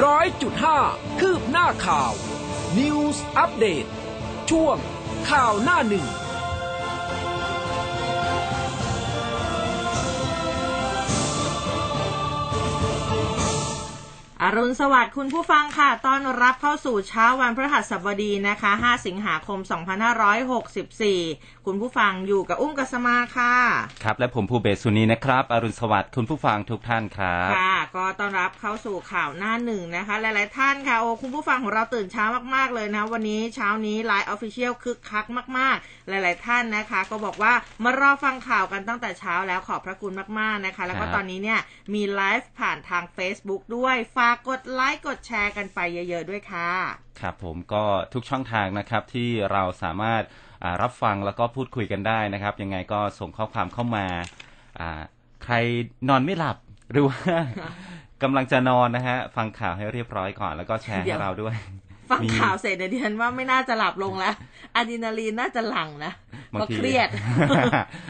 100.5 คืบหน้าข่าว News Update ช่วงข่าวหน้าหนึ่งอรุณสวัสดิ์คุณผู้ฟังค่ะต้อนรับเข้าสู่เช้าวันพฤหัสบดีนะคะ5สิงหาคม2564คุณผู้ฟังอยู่กับอุ้มกัสมาค่ะครับและผมภูเบศสุนีนะครับอรุณสวัสดิ์คุณผู้ฟังทุกท่านครับค่ะก็ต้อนรับเข้าสู่ข่าวหน้าหนึ่งนะคะหลายๆท่านค่ะโอ้คุณผู้ฟังของเราตื่นเช้ามากๆเลยนะวันนี้เช้านี้ LINE Official คึกคักมากๆหลายๆท่านนะคะก็บอกว่ามารอฟังข่าวกันตั้งแต่เช้าแล้วขอบพระคุณมากๆนะคะแล้วก็ตอนนี้เนี่ยมีไลฟ์ผ่านทาง Facebook ด้วยกดไลค์กดแชร์กันไปเยอะๆด้วยค่ะครับผมก็ทุกช่องทางนะครับที่เราสามารถรับฟังแล้วก็พูดคุยกันได้นะครับยังไงก็ส่งข้อความเข้ามาใครนอนไม่หลับหรือว่ากำลังจะนอนนะฮะฟังข่าวให้เรียบร้อยก่อนแล้วก็แชร์ให้เราด้วยฟังข่าวเสร็จเดี๋ยวดิฉันว่าไม่น่าจะหลับลงแล้วอะดรีนาลีนน่าจะหลั่งนะก็เครียด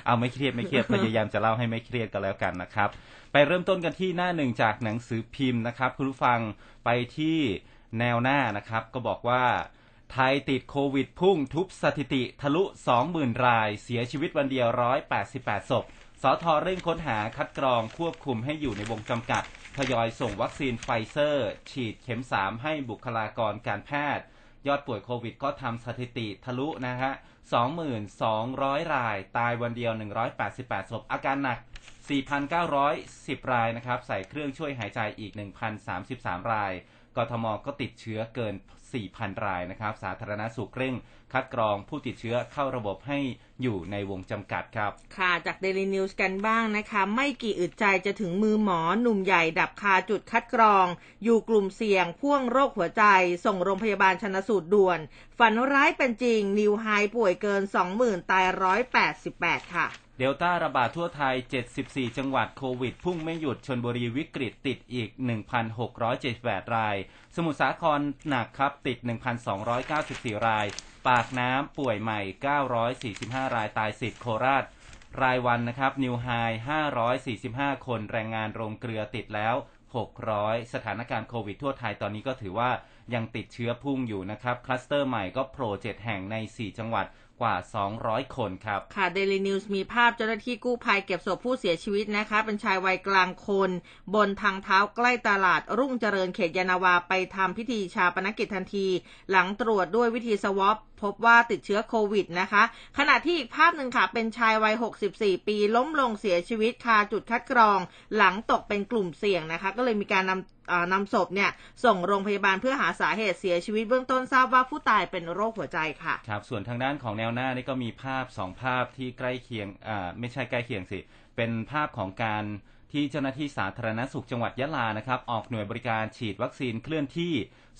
เอาไม่เครียดพยายามจะเล่าให้ไม่เครียดก็แล้วกันนะครับไปเริ่มต้นกันที่หน้าหนึ่งจากหนังสือพิมพ์นะครับคุณผู้ฟังไปที่แนวหน้านะครับก็บอกว่าไทยติดโควิดพุ่งทุบสถิติทะลุ 20,000 รายเสียชีวิตวันเดียว188ศพสท.เร่งค้นหาคัดกรองควบคุมให้อยู่ในวงจำกัดทยอยส่งวัคซีนไฟเซอร์ฉีดเข็ม3ให้บุคลากรการแพทย์ยอดป่วยโควิดก็ทำสถิติทะลุนะฮะ 22,000 รายตายวันเดียว188ศพอาการหนัก 4,910 รายนะครับใส่เครื่องช่วยหายใจอีก 1,033 รายกทม.ก็ติดเชื้อเกิน 4,000 รายนะครับสาธารณสุขเร่งคัดกรองผู้ติดเชื้อเข้าระบบให้อยู่ในวงจำกัดครับค่ะจาก Daily News กันบ้างนะคะไม่กี่อึดใจจะถึงมือหมอหนุ่มใหญ่ดับคาจุดคัดกรองอยู่กลุ่มเสี่ยงพ่วงโรคหัวใจส่งโรงพยาบาลชันสูตรด่วนฝันร้ายเป็นจริงนิวไฮป่วยเกิน 20,000 ตาย 188 ค่ะเดลต้าระบาดทั่วไทย74จังหวัดโควิดพุ่งไม่หยุดชลบุรีวิกฤตติดอีก 1,678 รายสมุทรสาครหนักครับติด 1,294 รายปากน้ำป่วยใหม่945รายตาย10โคราชรายวันนะครับนิวไฮ545คนแรงงานโรงเกลือติดแล้ว600สถานการณ์โควิดทั่วไทยตอนนี้ก็ถือว่ายังติดเชื้อพุ่งอยู่นะครับคลัสเตอร์ใหม่ก็โผล่7แห่งใน4จังหวัดกว่า200คนครับค่ะ Daily News มีภาพเจ้าหน้าที่กู้ภัยเก็บศพผู้เสียชีวิตนะคะเป็นชายวัยกลางคนบนทางเท้าใกล้ตลาดรุ่งเจริญเขตยานาวาไปทำพิธีชาปนกิจทันทีหลังตรวจด้วยวิธีสวอปพบว่าติดเชื้อโควิดนะคะขณะที่อีกภาพหนึ่งค่ะเป็นชายวัย64ปีล้มลงเสียชีวิตคาจุดคัดกรองหลังตกเป็นกลุ่มเสี่ยงนะคะก็เลยมีการนำศพเนี่ยส่งโรงพยาบาลเพื่อหาสาเหตุเสียชีวิตเบื้องต้นทราบว่าผู้ตายเป็นโรคหัวใจค่ะครับส่วนทางด้านของแนวหน้านี่ก็มีภาพ2ภาพที่ใกล้เคียงไม่ใช่ใกล้เคียงสิเป็นภาพของการที่เจ้าหน้าที่สาธารณสุขจังหวัดยะลานะครับออกหน่วยบริการฉีดวัคซีนเคลื่อนที่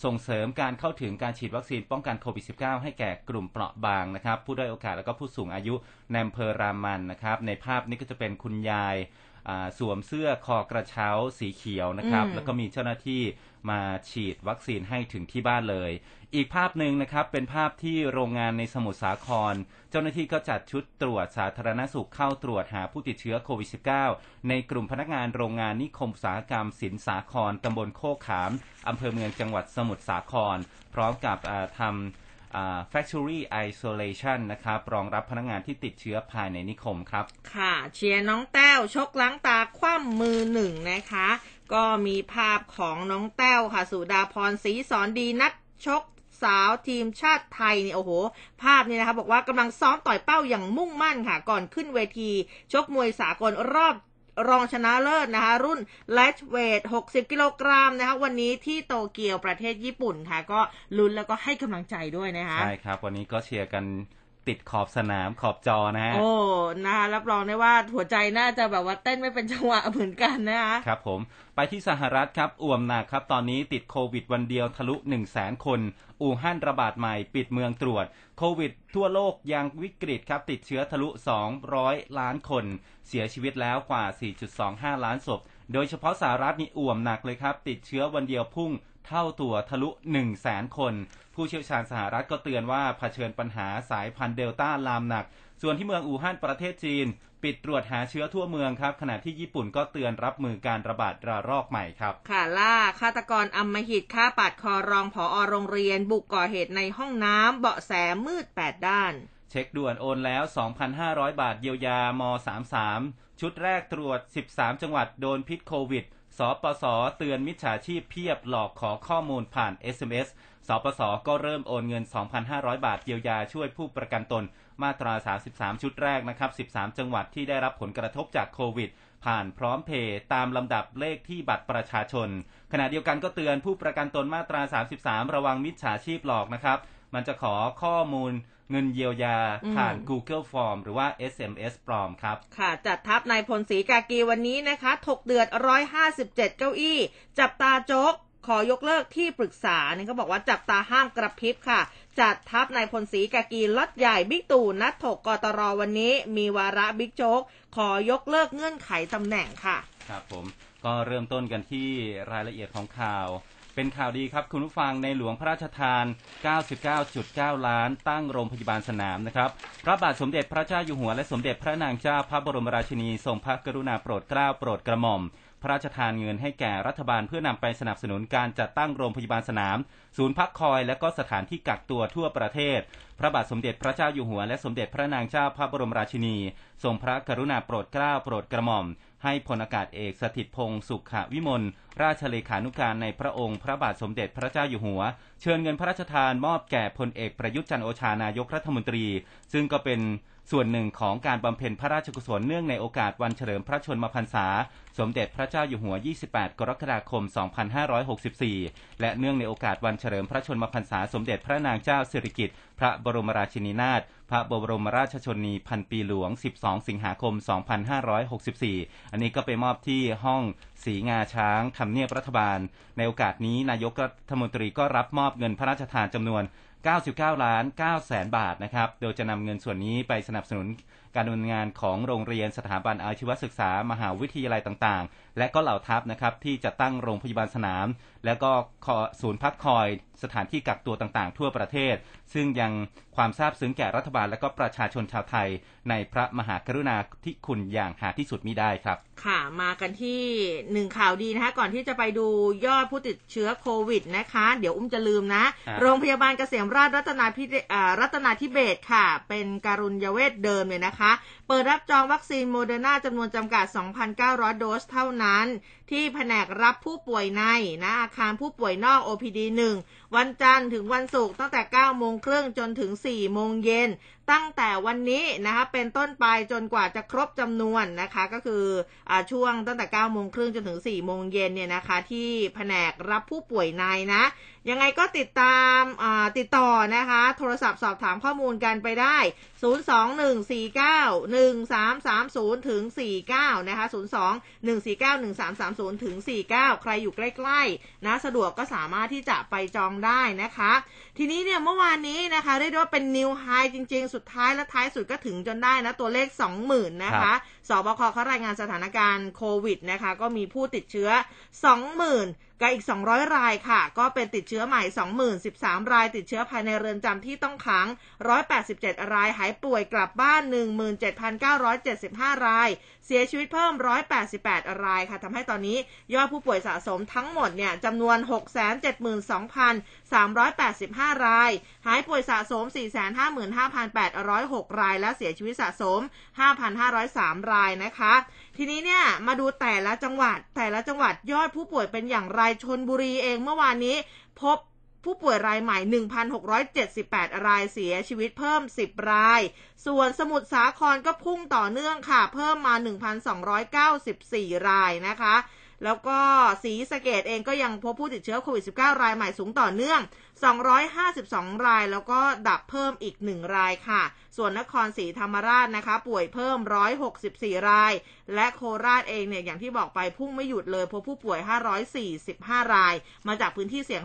ส่งเสริมการเข้าถึงการฉีดวัคซีนป้องกันโควิด -19 ให้แก่กลุ่มเปราะบางนะครับผู้ด้อยโอกาสและก็ผู้สูงอายุในอำเภอรามันนะครับในภาพนี้ก็จะเป็นคุณยายสวมเสื้อคอกระเช้าสีเขียวนะครับแล้วก็มีเจ้าหน้าที่มาฉีดวัคซีนให้ถึงที่บ้านเลยอีกภาพหนึ่งนะครับเป็นภาพที่โรงงานในสมุทรสาครเจ้าหน้าที่ก็จัดชุดตรวจสาธารณสุขเข้าตรวจหาผู้ติดเชื้อโควิด -19 ในกลุ่มพนักงานโรงงานนิคมอุตสาหกรรมสินสาครตำบลโคกขามอำเภอเมืองจังหวัดสมุทรสาครพร้อมกับทำ factory isolation นะครับรองรับพนักงานที่ติดเชื้อภายในนิคมครับค่ะเชียร์น้องแต้วชกล้างตาคว่ำมือหนึ่งนะคะก็มีภาพของน้องแต้วค่ะสุดาพรศรีสอนดีนักชกสาวทีมชาติไทยเนี่ยโอ้โหภาพนี้นะคะบอกว่ากำลังซ้อมต่อยเป้าอย่างมุ่งมั่นค่ะก่อนขึ้นเวทีชกมวยสากลรอบรองชนะเลิศนะคะรุ่นไลท์เวท60กิโลกรัมนะคะวันนี้ที่โตเกียวประเทศญี่ปุ่นค่ะก็ลุ้นแล้วก็ให้กำลังใจด้วยนะคะใช่ครับวันนี้ก็เชียร์กันติดขอบสนามขอบจอนะฮะโอ้นะคะรับรองได้ว่าหัวใจน่าจะแบบว่าเต้นไม่เป็นจังหวะเหมือนกันนะคะครับผมไปที่สหรัฐครับอ่วมหนักครับตอนนี้ติดโควิดวันเดียวทะลุ 100,000 คนอู่ฮั่นระบาดใหม่ปิดเมืองตรวจโควิดทั่วโลกยังวิกฤตครับติดเชื้อทะลุ200ล้านคนเสียชีวิตแล้วกว่า 4.25 ล้านศพโดยเฉพาะสหรัฐนี่อ่วมหนักเลยครับติดเชื้อวันเดียวพุ่ง เท่าตัวทะลุ 100,000 คนผู้เชี่ยวชาญสหรัฐก็เตือนว่าเผชิญปัญหาสายพันธุ์เดลต้าลามหนักส่วนที่เมืองอู่ฮั่นประเทศจีนปิดตรวจหาเชื้อทั่วเมืองครับขณะที่ญี่ปุ่นก็เตือนรับมือการระบาดระลอกใหม่ครับค่ะล่าฆาตกรอำมหิตฆ่าปาดคอรองผอ.โรงเรียนบุกก่อเหตุในห้องน้ำเบาะแสมืด8ด้านเช็คด่วนโอนแล้ว 2,500 บาทเยียวยาม.33 ชุดแรกตรวจ13จังหวัดโดนพิษโควิดสปส.เตือนมิจฉาชีพเพียบหลอกขอข้อมูลผ่าน SMS สปส.ก็เริ่มโอนเงิน 2,500 บาทเยียวยาช่วยผู้ประกันตนมาตรา33ชุดแรกนะครับ13จังหวัดที่ได้รับผลกระทบจากโควิดผ่านพร้อมเพย์ตามลำดับเลขที่บัตรประชาชนขณะเดียวกันก็เตือนผู้ประกันตนมาตรา33ระวังมิจฉาชีพหลอกนะครับมันจะขอข้อมูลเงินเยียวยาผ่าน Google Form หรือว่า SMS ปลอมครับค่ะจัดทัพนายพลศรีกากีวันนี้นะคะถกเดือด157เก้าอี้จับตาโจ๊กขอยกเลิกที่ปรึกษาเนี่ยเขาบอกว่าจับตาห้ามกระพริบค่ะจัดทัพนายพลศรีกากีล็อตใหญ่บิ๊กตู่นัดถกกตรวันนี้มีวาระบิ๊กโจ๊กขอยกเลิกเงื่อนไขตำแหน่งค่ะครับผมก็เริ่มต้นกันที่รายละเอียดของข่าวเป็นข่าวดีครับคุณผู้ฟังในหลวงพระราชทาน 99.9 ล้านตั้งโรงพยาบาลสนามนะครับพระบาทสมเด็จพระเจ้าอยู่หัวและสมเด็จพระนางเจ้าพระบรมราชินีทรงพระกรุณาโปรดเกล้าโปรดกระหม่อมพระราชทานเงินให้แก่รัฐบาลเพื่อนำไปสนับสนุนการจัดตั้งโรงพยาบาลสนามศูนย์พักคอยและก็สถานที่กักตัวทั่วประเทศพระบาทสมเด็จพระเจ้าอยู่หัวและสมเด็จพระนางเจ้าพระบรมราชินีทรงพระกรุณาโปรดเกล้าโปรดกระหม่อมให้พลอากาศเอกสถิตพงษ์สุขวิมลราชเลขานุการในพระองค์พระบาทสมเด็จพระเจ้าอยู่หัวเชิญเงินพระราชทานมอบแก่พลเอกประยุทธ์จันทร์โอชานายกรัฐมนตรีซึ่งก็เป็นส่วนหนึ่งของการบำเพ็ญพระราชกุศลเนื่องในโอกาสวันเฉลิมพระชนมพรรษาสมเด็จพระเจ้าอยู่หัว28กรกฎาคม2564และเนื่องในโอกาสวันเฉลิมพระชนมพรรษาสมเด็จพระนางเจ้าสิริกิติ์พระบรมราชินีนาถพระบรมราชชนนีพันปีหลวง12สิงหาคม2564อันนี้ก็ไปมอบที่ห้องศรีงาช้างทำเนียบรัฐบาลในโอกาสนี้นายกรัฐมนตรีก็รับมอบเงินพระราชทานจำนวน99,900,000 บาทนะครับโดยจะนำเงินส่วนนี้ไปสนับสนุนการดำเนินงานของโรงเรียนสถาบันอาชีวศึกษามหาวิทยาลัยต่างๆและก็เหล่าทัพนะครับที่จะตั้งโรงพยาบาลสนามและก็ศูนย์พักคอยสถานที่กักตัวต่างๆทั่วประเทศซึ่งยังความซาบซึ้งแก่รัฐบาลและก็ประชาชนชาวไทยในพระมหากรุณาธิคุณอย่างหาที่สุดมิได้ครับค่ะมากันที่หนึ่งข่าวดีนะคะก่อนที่จะไปดูยอดผู้ติดเชื้อโควิดนะคะเดี๋ยวจะลืมนะโรงพยาบาลเกษมราษฎร์รัตนาธิเบศค่ะเป็นการุญยเวชเดิมเลยนะคะเปิดรับจองวัคซีนโมเดอร์นาจำนวนจำกัด 2,900 โดสเท่านั้นที่แผนกรับผู้ป่วยในนะอาคารผู้ป่วยนอก OPD 1 วันจันทร์ถึงวันศุกร์ตั้งแต่ 9:30 น.จนถึง 4:00 น.ตั้งแต่วันนี้นะคะเป็นต้นไปจนกว่าจะครบจำนวนนะคะก็คือช่วงตั้งแต่ 9:30 น.จนถึง 4:00 น.เนี่ยนะคะที่แผนกรับผู้ป่วยในนะยังไงก็ติดต่อนะคะโทรศัพท์สอบถามข้อมูลกันไปได้021491330ถึง49นะคะ021491330ถึง49ใครอยู่ใกล้ๆนะสะดวกก็สามารถที่จะไปจองได้นะคะทีนี้เนี่ยเมื่อวานนี้นะคะเรียกว่าเป็นนิวไฮจริงๆสุดท้ายและท้ายสุดก็ถึงจนได้นะตัวเลข 20,000 นะคะสบคเขารายงานสถานการณ์โควิดนะคะก็มีผู้ติดเชื้อ 20,000กับอีก200รายค่ะก็เป็นติดเชื้อใหม่ 20,013 รายติดเชื้อภายในเรือนจำที่ต้องขัง187รายหายป่วยกลับบ้าน 17,975 รายเสียชีวิตเพิ่ม188รายค่ะทำให้ตอนนี้ยอดผู้ป่วยสะสมทั้งหมดเนี่ยจำนวน 672,385 รายหายป่วยสะสม 455,806 รายและเสียชีวิตสะสม 5,503 รายนะคะทีนี้เนี่ยมาดูแต่ละจังหวัดยอดผู้ป่วยเป็นอย่างไรชลบุรีเองเมื่อวานนี้พบผู้ป่วยรายใหม่ 1,678 รายเสียชีวิตเพิ่ม10รายส่วนสมุทรสาครก็พุ่งต่อเนื่องค่ะเพิ่มมา 1,294 รายนะคะแล้วก็ศรีสะเกษเองก็ยังพบผู้ติดเชื้อโควิด -19 รายใหม่สูงต่อเนื่อง252รายแล้วก็ดับเพิ่มอีก1รายค่ะส่วนนครศรีธรรมราชนะคะป่วยเพิ่ม164รายและโคราชเองเนี่ยอย่างที่บอกไปพุ่งไม่หยุดเลยพบผู้ป่วย545รายมาจากพื้นที่เสี่ยง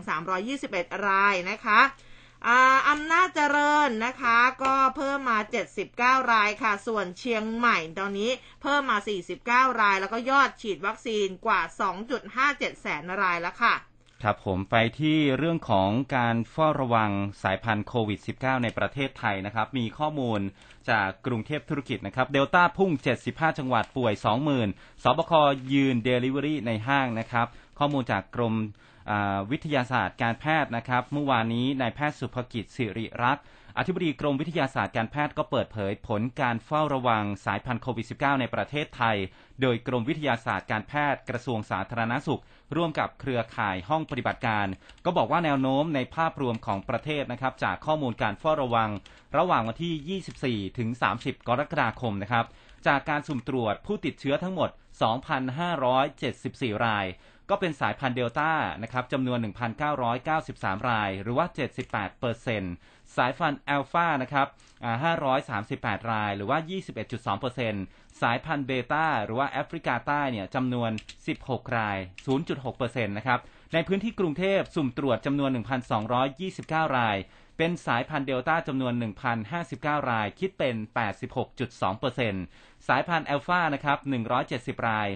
321รายนะคะอำนาจเจริญนะคะก็เพิ่มมา79รายค่ะส่วนเชียงใหม่ตอนนี้เพิ่มมา49รายแล้วก็ยอดฉีดวัคซีนกว่า 2.57 แสนรายแล้วค่ะ ครับผมไปที่เรื่องของการเฝ้าระวังสายพันธุ์โควิด -19 ในประเทศไทยนะครับมีข้อมูลจากกรุงเทพธุรกิจนะครับเดลต้าพุ่ง75จังหวัดป่วย 20,000 สบคยืนเดลิเวอรี่ในห้างนะครับข้อมูลจากกรมวิทยาศาสตร์การแพทย์นะครับเมื่อวานนี้นายแพทย์สุภกิจสิริรักษ์อธิบดีกรมวิทยาศาสตร์การแพทย์ก็เปิดเผยผลการเฝ้าระวังสายพันธุ์โควิด -19 ในประเทศไทยโดยกรมวิทยาศาสตร์การแพทย์กระทรวงสาธารณสุขร่วมกับเครือข่ายห้องปฏิบัติการก็บอกว่าแนวโน้มในภาพรวมของประเทศนะครับจากข้อมูลการเฝ้าระวังระหว่างวันที่ 24 ถึง 30 กรกฎาคมนะครับจากการสุ่มตรวจผู้ติดเชื้อทั้งหมด 2,574 รายก็เป็นสายพันธุ์เดลต้านะครับจำนวน 1,993 รายหรือว่า 78% สายพันธุ์อัลฟานะครับ538รายหรือว่า 21.2% สายพันธุ์เบต้าหรือว่าแอฟริกาใต้เนี่ยจำนวน16ราย 0.6% นะครับในพื้นที่กรุงเทพสุ่มตรวจจำนวน 1,229 รายเป็นสายพันธุ์เดลต้าจำนวน 1,059 รายคิดเป็น 86.2% สายพันธุ์อัลฟานะครับ170ราย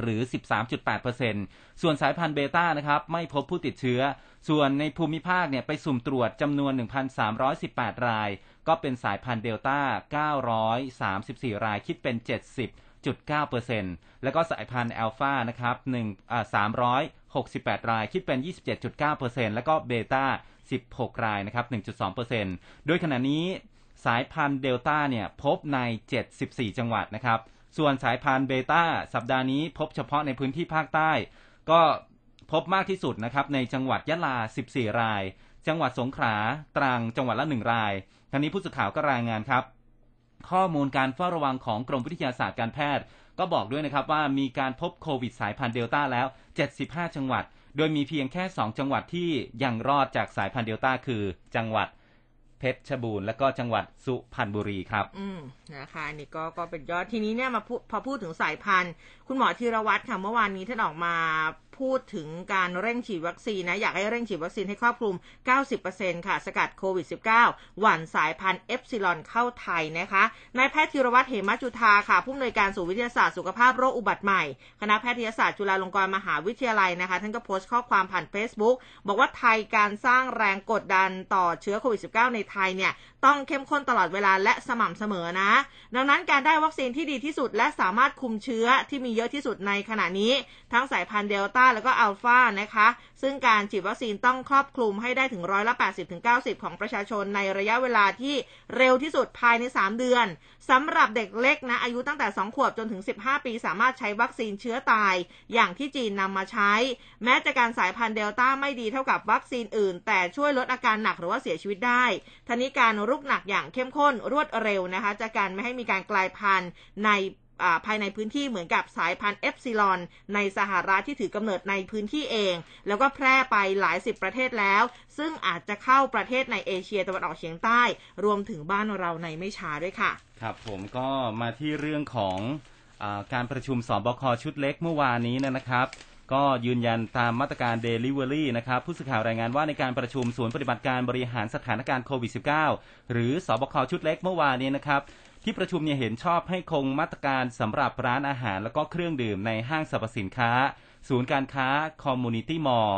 หรือ 13.8% ส่วนสายพันธุ์เบต้านะครับไม่พบผู้ติดเชื้อส่วนในภูมิภาคเนี่ยไปสุ่มตรวจจำนวน 1,318 รายก็เป็นสายพันธุ์เดลต้า934รายคิดเป็น 70.9% แล้วก็สายพันธุ์อัลฟานะครับ368รายคิดเป็น 27.9% แล้วก็เบต้า16รายนะครับ 1.2% โดยขณะนี้สายพันธุ์เดลต้าเนี่ยพบใน74จังหวัดนะครับส่วนสายพันธุ์เบต้าสัปดาห์นี้พบเฉพาะในพื้นที่ภาคใต้ก็พบมากที่สุดนะครับในจังหวัดยะลา14รายจังหวัดสงขลาตรังจังหวัดละ1รายทั้งนี้ผู้สื่อข่าวก็รายงานครับข้อมูลการเฝ้าระวังของกรมวิทยาศาสตร์การแพทย์ก็บอกด้วยนะครับว่ามีการพบโควิดสายพันธุ์เดลต้าแล้ว75จังหวัดโดยมีเพียงแค่2จังหวัดที่ยังรอดจากสายพันธุ์เดลต้าคือจังหวัดเพชรบูรณ์และก็จังหวัดสุพรรณบุรีครับนะคะนี่ก็เป็นยอดทีนี้เนี่ยมาพอพูดถึงสายพันธุ์คุณหมอธีรวัตรค่ะเมื่อวานนี้ท่านออกมาพูดถึงการเร่งฉีดวัคซีนนะอยากให้เร่งฉีดวัคซีนให้ครอบคลุม 90% ค่ะสกัดโควิด -19 หว่านสายพันธุ์เอฟซิลอนเข้าไทยนะคะนายแพทย์ธีรวัตรเหมจุฑาค่ะผู้อำนวยการศูนย์วิทยาศาสตร์สุขภาพโรคอุบัติใหม่คณะแพทยศาสตร์จุฬาลงกรณ์มหาวิทยาลัยนะคะท่านก็โพสต์ข้อความผ่าน Facebook บอกว่าไทยการสร้างแรงกดดันต่อเชื้อโควิด -19 ในไทยเนี่ยต้องเข้มข้นตลอดเวลาและสม่ำเสมอนะดังนั้นการได้วัคซีนที่ดีที่สุดและสามารถคุมเชื้อที่มีเยอะที่สุดในขณะนี้ทั้งสายพันธุ์เดลต้าแล้วก็อัลฟานะคะซึ่งการฉีดวัคซีนต้องครอบคลุมให้ได้ถึง 80% ถึง 90% ของประชาชนในระยะเวลาที่เร็วที่สุดภายใน3เดือนสำหรับเด็กเล็กนะอายุตั้งแต่2ขวบจนถึง15ปีสามารถใช้วัคซีนเชื้อตายอย่างที่จีนนำมาใช้แม้จะการสายพันธุ์เดลต้าไม่ดีเท่ากับวัคซีนอื่นแต่ช่วยลดอาการหนักหรือว่าเสียชีวิตได้ทั้งนี้การรุกหนักอย่างเข้มข้นรวดเร็วนะคะจะการไม่ให้มีการกลายพันธุ์ในภายในพื้นที่เหมือนกับสายพันธุ์เอฟซิลอนในสหรัฐที่ถือกำเนิดในพื้นที่เองแล้วก็แพร่ไปหลาย10ประเทศแล้วซึ่งอาจจะเข้าประเทศในเอเชียตะวันออกเฉียงใต้รวมถึงบ้านเราในไม่ช้าด้วยค่ะครับผมก็มาที่เรื่องของการประชุมสบคชุดเล็กเมื่อวานนี้นะครับก็ยืนยันตามมาตรการ Delivery นะครับผู้สื่อข่าวรายงานว่าในการประชุมศูนย์ปฏิบัติการบริหารสถานการณ์โควิด -19 หรือสบคชุดเล็กเมื่อวานนี้นะครับที่ประชุมเนี่ยเห็นชอบให้คงมาตรการสำหรับร้านอาหารและก็เครื่องดื่มในห้างสรรพสินค้าศูนย์การค้า Community Mall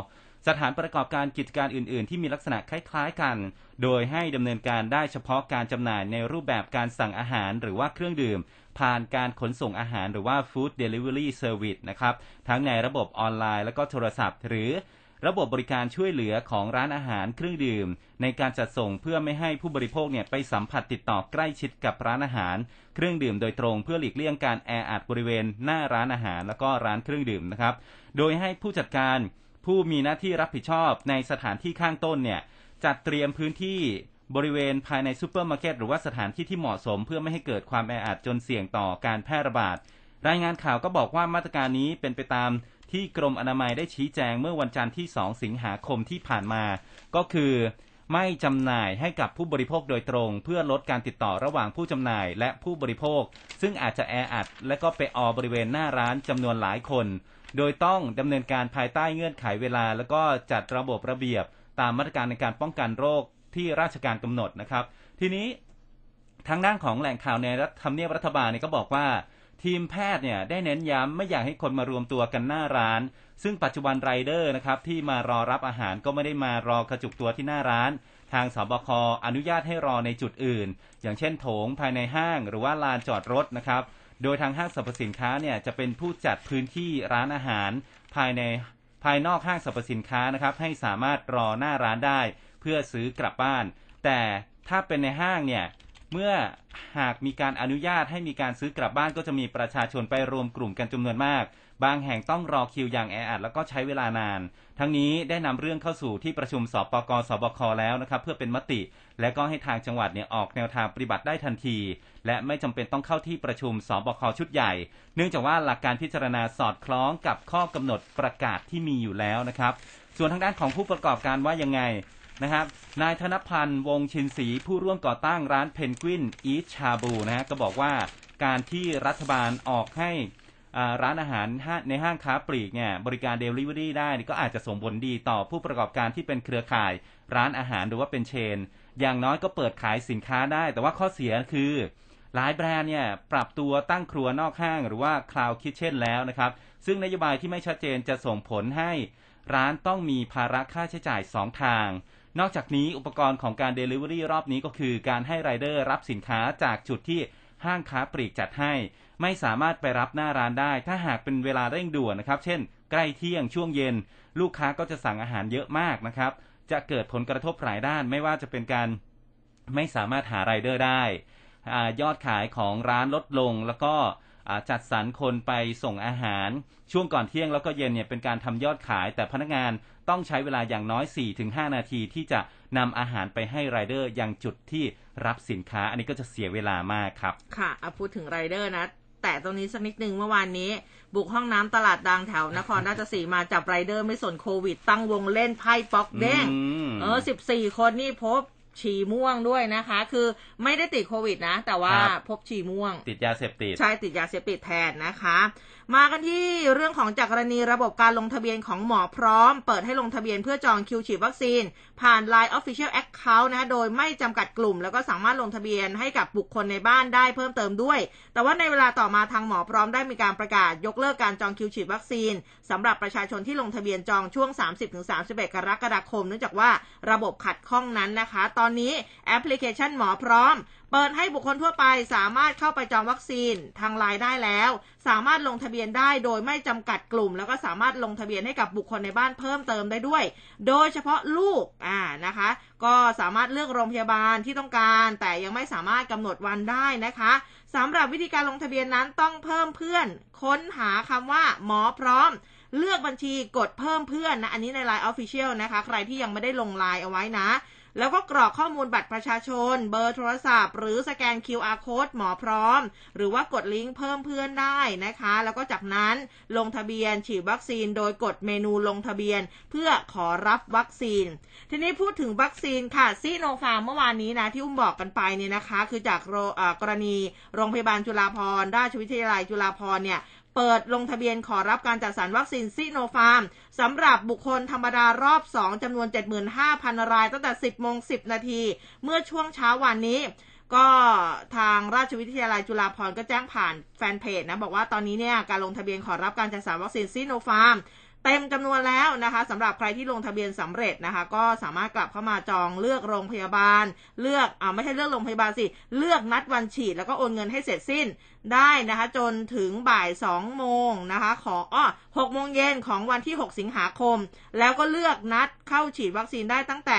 สถานประกอบการกิจการอื่นๆที่มีลักษณะคล้ายๆกันโดยให้ดำเนินการได้เฉพาะการจำหน่ายในรูปแบบการสั่งอาหารหรือว่าเครื่องดื่มผ่านการขนส่งอาหารหรือว่า Food Delivery Service นะครับทั้งในระบบออนไลน์และก็โทรศัพท์หรือระบบบริการช่วยเหลือของร้านอาหารเครื่องดื่มในการจัดส่งเพื่อไม่ให้ผู้บริโภคเนี่ยไปสัมผัสติดต่อใกล้ชิดกับร้านอาหารเครื่องดื่มโดยตรงเพื่อหลีกเลี่ยงการแออัดบริเวณหน้าร้านอาหารแล้วก็ร้านเครื่องดื่มนะครับโดยให้ผู้จัดการผู้มีหน้าที่รับผิดชอบในสถานที่ข้างต้นเนี่ยจัดเตรียมพื้นที่บริเวณภายในซูเปอร์มาร์เก็ตหรือว่าสถานที่ที่เหมาะสมเพื่อไม่ให้เกิดความแออัดจนเสี่ยงต่อการแพร่ระบาดรายงานข่าวก็บอกว่ามาตรการนี้เป็นไปตามที่กรมอนามัยได้ชี้แจงเมื่อวันจันทร์ที่2สิงหาคมที่ผ่านมาก็คือไม่จำหน่ายให้กับผู้บริโภคโดยตรงเพื่อลดการติดต่อระหว่างผู้จำหน่ายและผู้บริโภคซึ่งอาจจะแออัดและก็ไปบริเวณหน้าร้านจำนวนหลายคนโดยต้องดำเนินการภายใต้เงื่อนไขเวลาแล้วก็จัดระบบระเบียบตามมาตรการในการป้องกันโรคที่ราชการกำหนดนะครับทีนี้ทางด้านของแหล่งข่าวในทำเนียบรัฐบาลเนี่ยก็บอกว่า ทีมแพทย์เนี่ยได้เน้นย้ำไม่อยากให้คนมารวมตัวกันหน้าร้านซึ่งปัจจุบันไรเดอร์นะครับที่มารอรับอาหารก็ไม่ได้มารอกระจุกตัวที่หน้าร้านทางสบค.อนุญาตให้รอในจุดอื่นอย่างเช่นโถงภายในห้างหรือว่าลานจอดรถนะครับโดยทางห้างสรรพสินค้าเนี่ยจะเป็นผู้จัดพื้นที่ร้านอาหารภายนอกห้างสรรพสินค้านะครับให้สามารถรอหน้าร้านได้เพื่อซื้อกลับบ้านแต่ถ้าเป็นในห้างเนี่ยเมื่อหากมีการอนุญาตให้มีการซื้อกลับบ้านก็จะมีประชาชนไปรวมกลุ่มกันจำนวนมากบางแห่งต้องรอคิวอย่างแออัดแล้วก็ใช้เวลานานทั้งนี้ได้นำเรื่องเข้าสู่ที่ประชุมสปก.สบค.แล้วนะครับเพื่อเป็นมติและก็ให้ทางจังหวัดเนี่ยออกแนวทางปฏิบัติได้ทันทีและไม่จำเป็นต้องเข้าที่ประชุมสบค.ชุดใหญ่เนื่องจากว่าหลักการพิจารณาสอดคล้องกับข้อกำหนดประกาศที่มีอยู่แล้วนะครับส่วนทางด้านของผู้ประกอบการว่ายังไงนะครับนายธนพันธ์วงศ์ชินศรีผู้ร่วมก่อตั้งร้านเพนกวินอีทชาบูนะฮะก็บอกว่าการที่รัฐบาลออกให้ร้านอาหารในห้างค้าปลีกเนี่ยบริการเดลิเวอรี่ได้ก็อาจจะส่งผลดีต่อผู้ประกอบการที่เป็นเครือข่ายร้านอาหารหรือว่าเป็นเชนอย่างน้อยก็เปิดขายสินค้าได้แต่ว่าข้อเสียคือหลายแบรนด์เนี่ยปรับตัวตั้งครัวนอกห้างหรือว่าคลาวด์คิทเช่นแล้วนะครับซึ่งนโยบายที่ไม่ชัดเจนจะส่งผลให้ร้านต้องมีภาระค่าใช้จ่าย2ทางนอกจากนี้อุปกรณ์ของการ Delivery รอบนี้ก็คือการให้ไรเดอร์รับสินค้าจากจุดที่ห้างค้าปลีกจัดให้ไม่สามารถไปรับหน้าร้านได้ถ้าหากเป็นเวลาเร่งด่วนนะครับเช่นใกล้เที่ยงช่วงเย็นลูกค้าก็จะสั่งอาหารเยอะมากนะครับจะเกิดผลกระทบหลายด้านไม่ว่าจะเป็นการไม่สามารถหาไรเดอร์ได้ยอดขายของร้านลดลงแล้วก็จัดสรรคนไปส่งอาหารช่วงก่อนเที่ยงแล้วก็เย็นเนี่ยเป็นการทำยอดขายแต่พนักงานต้องใช้เวลาอย่างน้อย 4-5 นาทีที่จะนำอาหารไปให้ไรเดอร์ยังจุดที่รับสินค้าอันนี้ก็จะเสียเวลามากครับค่ะพูดถึงไรเดอร์นะแต่ตรงนี้สักนิดนึงเมื่อวานนี้บุกห้องน้ำตลาดดังแถวนครราชสีมาจับไรเดอร์ไม่สนโควิดตั้งวงเล่นไพ่ป๊อกเด้ง14 คนนี่พบฉี่ม่วงด้วยนะคะคือไม่ได้ติดโควิดนะแต่ว่าพบฉี่ม่วงติดยาเสพติดใช่ติดยาเสพติดแทนนะคะมากันที่เรื่องของจากกรณีระบบการลงทะเบียนของหมอพร้อมเปิดให้ลงทะเบียนเพื่อจองคิวฉีดวัคซีนผ่าน LINE Official Account นะโดยไม่จำกัดกลุ่มแล้วก็สามารถลงทะเบียนให้กับบุคคลในบ้านได้เพิ่มเติมด้วยแต่ว่าในเวลาต่อมาทางหมอพร้อมได้มีการประกาศยกเลิกการจองคิวฉีดวัคซีนสำหรับประชาชนที่ลงทะเบียนจองช่วง 30-31 กรกฎาคมเนื่องจากว่าระบบขัดข้องนั้นนะคะตอนนี้แอปพลิเคชันหมอพร้อมเปิดให้บุคคลทั่วไปสามารถเข้าไปจองวัคซีนทาง LINE ได้แล้วสามารถลงทะเบียนได้โดยไม่จำกัดกลุ่มแล้วก็สามารถลงทะเบียนให้กับบุคคลในบ้านเพิ่มเติมได้ด้วยโดยเฉพาะลูกนะคะก็สามารถเลือกโรงพยาบาลที่ต้องการแต่ยังไม่สามารถกำหนดวันได้นะคะสำหรับวิธีการลงทะเบียนนั้นต้องเพิ่มเพื่อนค้นหาคำว่าหมอพร้อมเลือกบัญชีกดเพิ่มเพื่อนนะอันนี้ใน LINE Official นะคะใครที่ยังไม่ได้ลง LINE เอาไว้นะแล้วก็กรอกข้อมูลบัตรประชาชนเบอร์โทรศัพท์หรือสแกน QR Code หมอพร้อมหรือว่ากดลิงก์เพิ่มเพื่อนได้นะคะแล้วก็จากนั้นลงทะเบียนฉีดวัคซีนโดยกดเมนูลงทะเบียนเพื่อขอรับวัคซีนทีนี้พูดถึงวัคซีนค่ะซีโนฟาร์มเมื่อวานนี้นะที่อุ้มบอกกันไปเนี่ยนะคะคือจากกรณีโรงพยาบาลจุฬาภรณ์ราชวิทยาลัยจุฬาภรณ์เนี่ยเปิดลงทะเบียนขอรับการจัดสรรวัคซีนซิโนฟาร์มสำหรับบุคคลธรรมดารอบ2จำนวน 75,000 รายตั้งแต่ 10:10 นาทีเมื่อช่วงเช้าวันนี้ก็ทางราชวิทยาลัยจุฬาภรณ์ก็แจ้งผ่านแฟนเพจนะบอกว่าตอนนี้เนี่ยการลงทะเบียนขอรับการจัดสรรวัคซีนซิโนฟาร์มเต็มจำนวนแล้วนะคะสำหรับใครที่ลงทะเบียนสำเร็จนะคะก็สามารถกลับเข้ามาจองเลือกโรงพยาบาลเลือกไม่ใช่เลือกโรงพยาบาลสิเลือกนัดวันฉีดแล้วก็โอนเงินให้เสร็จสิ้นได้นะคะจนถึงบ่าย2 โมงนะคะของ6 โมงเย็นของวันที่6 สิงหาคมแล้วก็เลือกนัดเข้าฉีดวัคซีนได้ตั้งแต่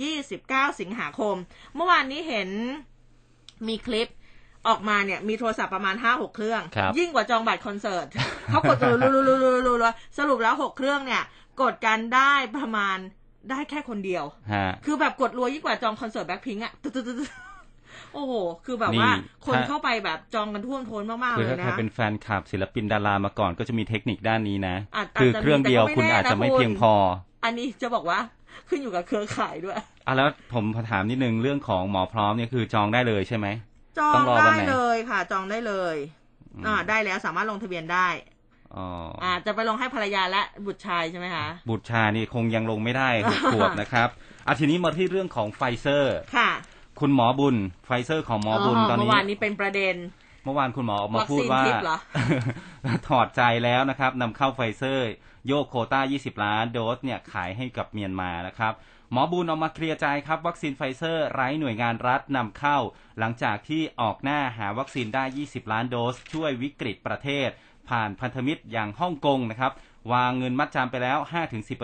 16-29 สิงหาคมเมื่อวานนี้เห็นมีคลิปออกมาเนี่ยมีโทรศัพท์ประมาณ 5-6 เครื่องยิ่งกว่าจองบัตรคอนเสิร์ต เขากดสรุปแล้ว6เครื่องเนี่ยกดกันได้ประมาณได้แค่คนเดียวคือแบบกดรัวยิ่งกว่าจองคอนเสิร์ต BlackPink อ่ะโอ้โหคือแบบว่าคนเข้าไปแบบจองกันท่วมท้นมากๆเลยนะคือถ้าใครเป็นแฟนคลับศิลปินดารามาก่อนก็จะมีเทคนิคด้านนี้นะคือเครื่องเดียวคุณอาจจะไม่เพียงพออันนี้จะบอกว่าขึ้นอยู่กับเครือข่ายด้วยแล้วผมถามนิดนึงเรื่องของหมอพร้อมเนี่ยคือจองได้เลยใช่มั้ยจองได้เลยค่ะจองได้เลยได้แล้วสามารถลงทะเบียนได้จะไปลงให้ภรรยาและบุตรชายใช่ไหมคะบุตรชายนี่คงยังลงไม่ได้ขวบนะครับทีนี้มาที่เรื่องของไฟเซอร์ค่ะคุณหมอบุญไฟเซอร์ของหมอบุญตอนนี้เมื่อวานนี้เป็นประเด็น เมื่อวานคุณหมอออกมาพูดว่า ถอดใจแล้วนะครับนำเข้าไฟเซอร์โยกโควต้า20ล้านโดสเนี่ยขายให้กับเมียนมานะครับหมอบุญออกมาเคลียร์ใจครับวัคซีนไฟเซอร์ไร้หน่วยงานรัฐนำเข้าหลังจากที่ออกหน้าหาวัคซีนได้20ล้านโดสช่วยวิกฤตประเทศผ่านพันธมิตรอย่างฮ่องกงนะครับวางเงินมัดจำไปแล้ว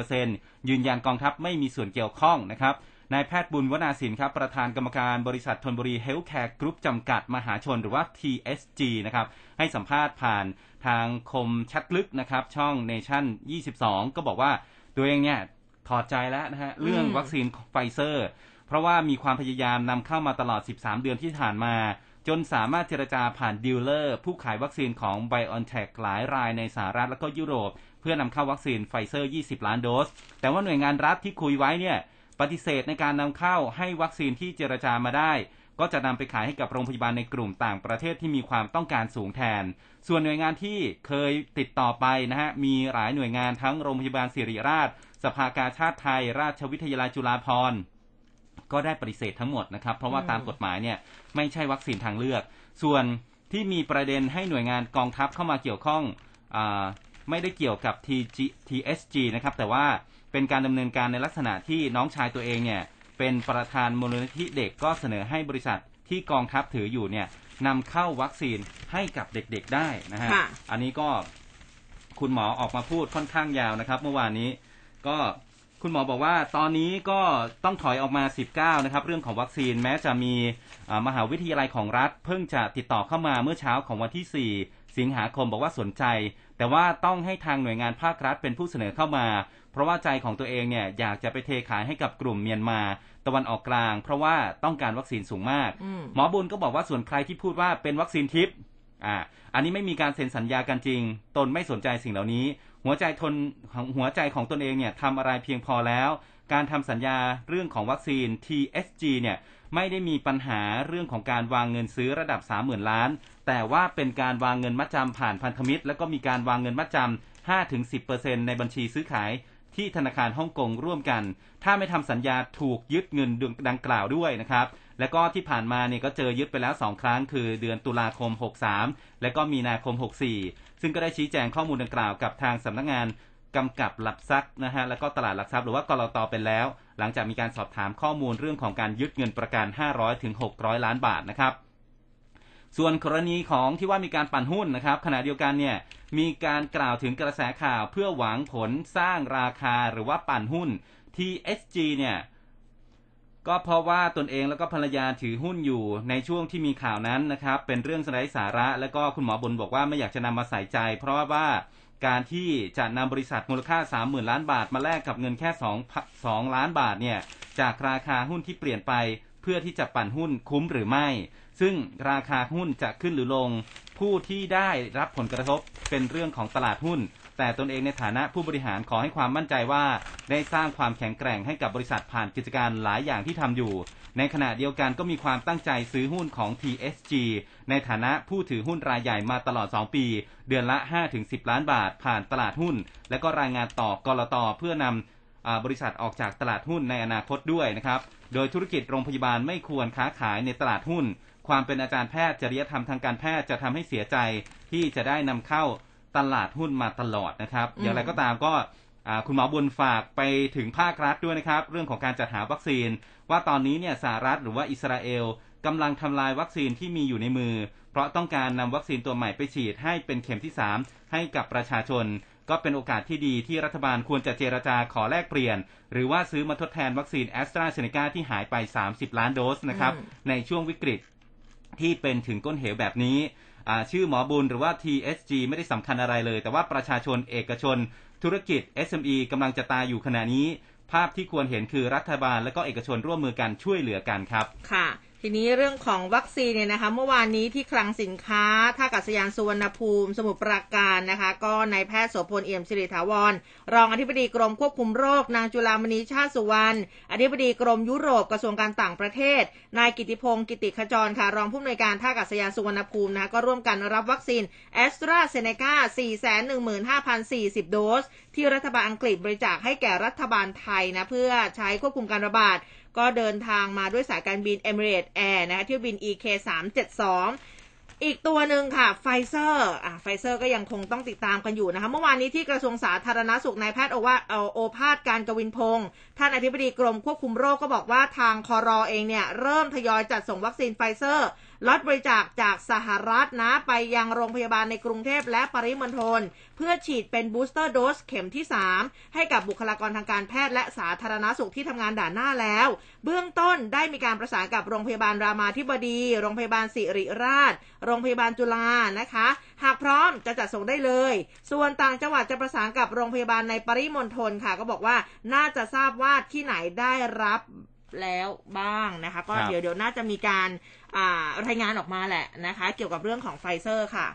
5-10% ยืนยันกองทัพไม่มีส่วนเกี่ยวข้องนะครับนายแพทย์บุญวนาสินครับประธานกรรมการบริษัทธนบุรีเฮลท์แคร์กรุ๊ปจำกัดมหาชนหรือว่า TSG นะครับให้สัมภาษณ์ผ่านทางคมชัดลึกนะครับช่องเนชั่น22ก็บอกว่าตัวเองเนี่ยถอดใจแล้วนะฮะเรื่องวัคซีนไฟเซอร์เพราะว่ามีความพยายามนำเข้ามาตลอด13เดือนที่ผ่านมาจนสามารถเจรจาผ่านดีลเลอร์ผู้ขายวัคซีนของ BioNTech หลายรายในสหรัฐและก็ยุโรปเพื่อนำเข้าวัคซีนไฟเซอร์20ล้านโดสแต่ว่าหน่วยงานรัฐที่คุยไว้เนี่ยปฏิเสธในการนำเข้าให้วัคซีนที่เจรจามาได้ก็จะนำไปขายให้กับโรงพยาบาลในกลุ่มต่างประเทศที่มีความต้องการสูงแทนส่วนหน่วยงานที่เคยติดต่อไปนะฮะมีหลายหน่วยงานทั้งโรงพยาบาลศิริราชสภากาชาดไทยราชวิทยาลัยจุฬาภรณ์ก็ได้ปฏิเสธทั้งหมดนะครับเพราะว่าตามกฎหมายเนี่ยไม่ใช่วัคซีนทางเลือกส่วนที่มีประเด็นให้หน่วยงานกองทัพเข้ามาเกี่ยวข้องไม่ได้เกี่ยวกับ TSG นะครับแต่ว่าเป็นการดำเนินการในลักษณะที่น้องชายตัวเองเนี่ยเป็นประธานมูลนิธิเด็กก็เสนอให้บริษัทที่กองทัพถืออยู่เนี่ยนำเข้าวัคซีนให้กับเด็กๆได้นะฮะอันนี้ก็คุณหมอออกมาพูดค่อนข้างยาวนะครับเมื่อวานนี้ก็คุณหมอบอกว่าตอนนี้ก็ต้องถอยออกมา19นะครับเรื่องของวัคซีนแม้จะมีมหาวิทยาลัยของรัฐเพิ่งจะติดต่อเข้ามาเมื่อเช้าของวันที่4สิงหาคมบอกว่าสนใจแต่ว่าต้องให้ทางหน่วยงานภาครัฐเป็นผู้เสนอเข้ามาเพราะว่าใจของตัวเองเนี่ยอยากจะไปเทขายให้กับกลุ่มเมียนมาตะวันออกกลางเพราะว่าต้องการวัคซีนสูงมากหมอบุญก็บอกว่าส่วนใครที่พูดว่าเป็นวัคซีนทิพย์อันนี้ไม่มีการเซ็นสัญญากันจริงตนไม่สนใจสิ่งเหล่านี้หัวใจของตนเองเนี่ยทำอะไรเพียงพอแล้วการทำสัญญาเรื่องของวัคซีน TSG เนี่ยไม่ได้มีปัญหาเรื่องของการวางเงินซื้อระดับ 30,000 ล้านแต่ว่าเป็นการวางเงินมัดจำผ่านพันธมิตรแล้วก็มีการวางเงินมัดจำ 5-10% ในบัญชีซื้อขายที่ธนาคารฮ่องกงร่วมกันถ้าไม่ทำสัญญาถูกยึดเงินดังกล่าวด้วยนะครับและก็ที่ผ่านมาเนี่ยก็เจอยึดไปแล้ว2ครั้งคือเดือนตุลาคม63และก็มีนาคม64ซึ่งก็ได้ชี้แจงข้อมูลดังกล่าวกับทางสำนักงานกำกับหลักทรัพย์นะฮะและก็ตลาดหลักทรัพย์หรือว่ากลต.เป็นแล้วหลังจากมีการสอบถามข้อมูลเรื่องของการยึดเงินประกัน 500-600 ล้านบาทนะครับส่วนกรณีของที่ว่ามีการปั่นหุ้นนะครับขณะเดียวกันเนี่ยมีการกล่าวถึงกระแสข่าวเพื่อหวังผลสร้างราคาหรือว่าปั่นหุ้น TSG เนี่ยก็เพราะว่าตนเองแล้วก็ภรรยาถือหุ้นอยู่ในช่วงที่มีข่าวนั้นนะครับเป็นเรื่องไร้สาระแล้วก็คุณหมอบุญบอกว่าไม่อยากจะนำมาใส่ใจเพราะว่าการที่จะนำบริษัทมูลค่า 30,000 ล้านบาทมาแลกกับเงินแค่2ล้านบาทเนี่ยจากราคาหุ้นที่เปลี่ยนไปเพื่อที่จะปั่นหุ้นคุ้มหรือไม่ซึ่งราคาหุ้นจะขึ้นหรือลงผู้ที่ได้รับผลกระทบเป็นเรื่องของตลาดหุ้นแต่ตนเองในฐานะผู้บริหารขอให้ความมั่นใจว่าได้สร้างความแข็งแกร่งให้กับบริษัทผ่านกิจการหลายอย่างที่ทำอยู่ในขณะเดียวกันก็มีความตั้งใจซื้อหุ้นของ TSG ในฐานะผู้ถือหุ้นรายใหญ่มาตลอด2ปีเดือนละ 5-10 ล้านบาทผ่านตลาดหุ้นและก็รายงานต่อกลต.เพื่อนำบริษัทออกจากตลาดหุ้นในอนาคตด้วยนะครับโดยธุรกิจโรงพยาบาลไม่ควรค้าขายในตลาดหุ้นความเป็นอาจารย์แพทย์จริยธรรมทางการแพทย์จะทำให้เสียใจที่จะได้นำเข้าตลาดหุ้นมาตลอดนะครับอย่างไรก็ตามก็คุณหมอบุญฝากไปถึงภาครัฐด้วยนะครับเรื่องของการจัดหาวัคซีนว่าตอนนี้เนี่ยสหรัฐหรือว่าอิสราเอลกำลังทำลายวัคซีนที่มีอยู่ในมือเพราะต้องการนำวัคซีนตัวใหม่ไปฉีดให้เป็นเข็มที่3ให้กับประชาชนก็เป็นโอกาสที่ดีที่รัฐบาลควรจะเจรจาขอแลกเปลี่ยนหรือว่าซื้อมาทดแทนวัคซีน AstraZeneca ที่หายไป30ล้านโดสนะครับในช่วงวิกฤตที่เป็นถึงก้นเหวแบบนี้ชื่อหมอบุญหรือว่า TSG ไม่ได้สำคัญอะไรเลยแต่ว่าประชาชนเอกชนธุรกิจ SME กำลังจะตายอยู่ขณะนี้ภาพที่ควรเห็นคือรัฐบาลและก็เอกชนร่วมมือกันช่วยเหลือกันครับค่ะทีนี้เรื่องของวัคซีนเนี่ยนะคะเมื่อวานนี้ที่คลังสินค้าท่าอากาศยานสุวรรณภูมิสมุทรปราการนะคะก็นายแพทย์โสพลเอี่ยมสิริถาวรรองอธิบดีกรมควบคุมโรคนางจุฬามณีชาติสุวรรณอธิบดีกรมยุโรปกระทรวงการต่างประเทศนายกิติพงศ์กิติขจรค่ะรองผู้อำนวยการท่าอากาศยานสุวรรณภูมินะคะก็ร่วมกันรับวัคซีน AstraZeneca 415,040 โดสที่รัฐบาลอังกฤษบริจาคให้แก่รัฐบาลไทยนะเพื่อใช้ควบคุมการระบาดก็เดินทางมาด้วยสายการบิน Emirates Air นะคะเที่ยวบิน EK372 อีกตัวหนึ่งค่ะไฟเซอร์ก็ยังคงต้องติดตามกันอยู่นะคะเมื่อวานนี้ที่กระทรวงสาธารณสุขนายแพทย์โอภาสการกวินพงศ์ท่านอธิบดีกรมควบคุมโรคก็บอกว่าทางครเองเนี่ยเริ่มทยอยจัดส่งวัคซีนไฟเซอร์ล็อตบริจาคจากสหรัฐนะไปยังโรงพยาบาลในกรุงเทพและปริมณฑลเพื่อฉีดเป็นบูสเตอร์โดสเข็มที่3ให้กับบุคลากรทางการแพทย์และสาธารณสุขที่ทำงานด่านหน้าแล้วเบื้องต้นได้มีการประสานกับโรงพยาบาลรามาธิบดีโรงพยาบาลสิริราชโรงพยาบาลจุฬานะคะหากพร้อมจะจัดส่งได้เลยส่วนต่างจังหวัดจะประสานกับโรงพยาบาลในปริมณฑลค่ะก็บอกว่าน่าจะทราบว่าที่ไหนได้รับแล้วบ้างนะคะก็เดี๋ยวน่าจะมีการรายงานออกมาแหละนะคะเกี่ยวกับเรื่องของไฟเซอร์ค่ะ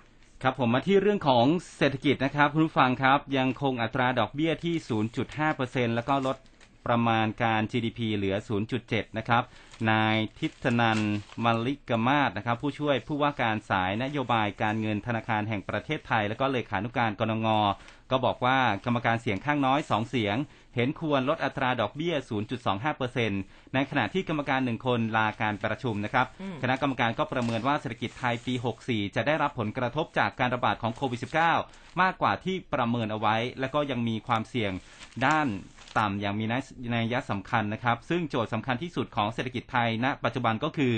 ครับผมมาที่เรื่องของเศรษฐกิจนะครับคุณผู้ฟังครับยังคงอัตราดอกเบี้ยที่ 0.5% แล้วก็ลดประมาณการ GDP เหลือ 0.7 นะครับนายทิศนันท์มลิกมาศนะครับผู้ช่วยผู้ว่าการสายนโยบายการเงินธนาคารแห่งประเทศไทยและก็เลขานุการกนง.ก็บอกว่ากรรมการเสียงข้างน้อย2เสียงเห็นควรลดอัตราดอกเบี้ย 0.25% ในขณะที่กรรมการ1คนลาการประชุมนะครับคณะกรรมการก็ประเมินว่าเศรษฐกิจไทยปี64จะได้รับผลกระทบจากการระบาดของโควิด -19 มากกว่าที่ประเมินเอาไว้และก็ยังมีความเสี่ยงด้านต่ำอย่างมีนัยยะสำคัญนะครับซึ่งโจทย์สำคัญที่สุดของเศรษฐกิจไทยณปัจจุบันก็คือ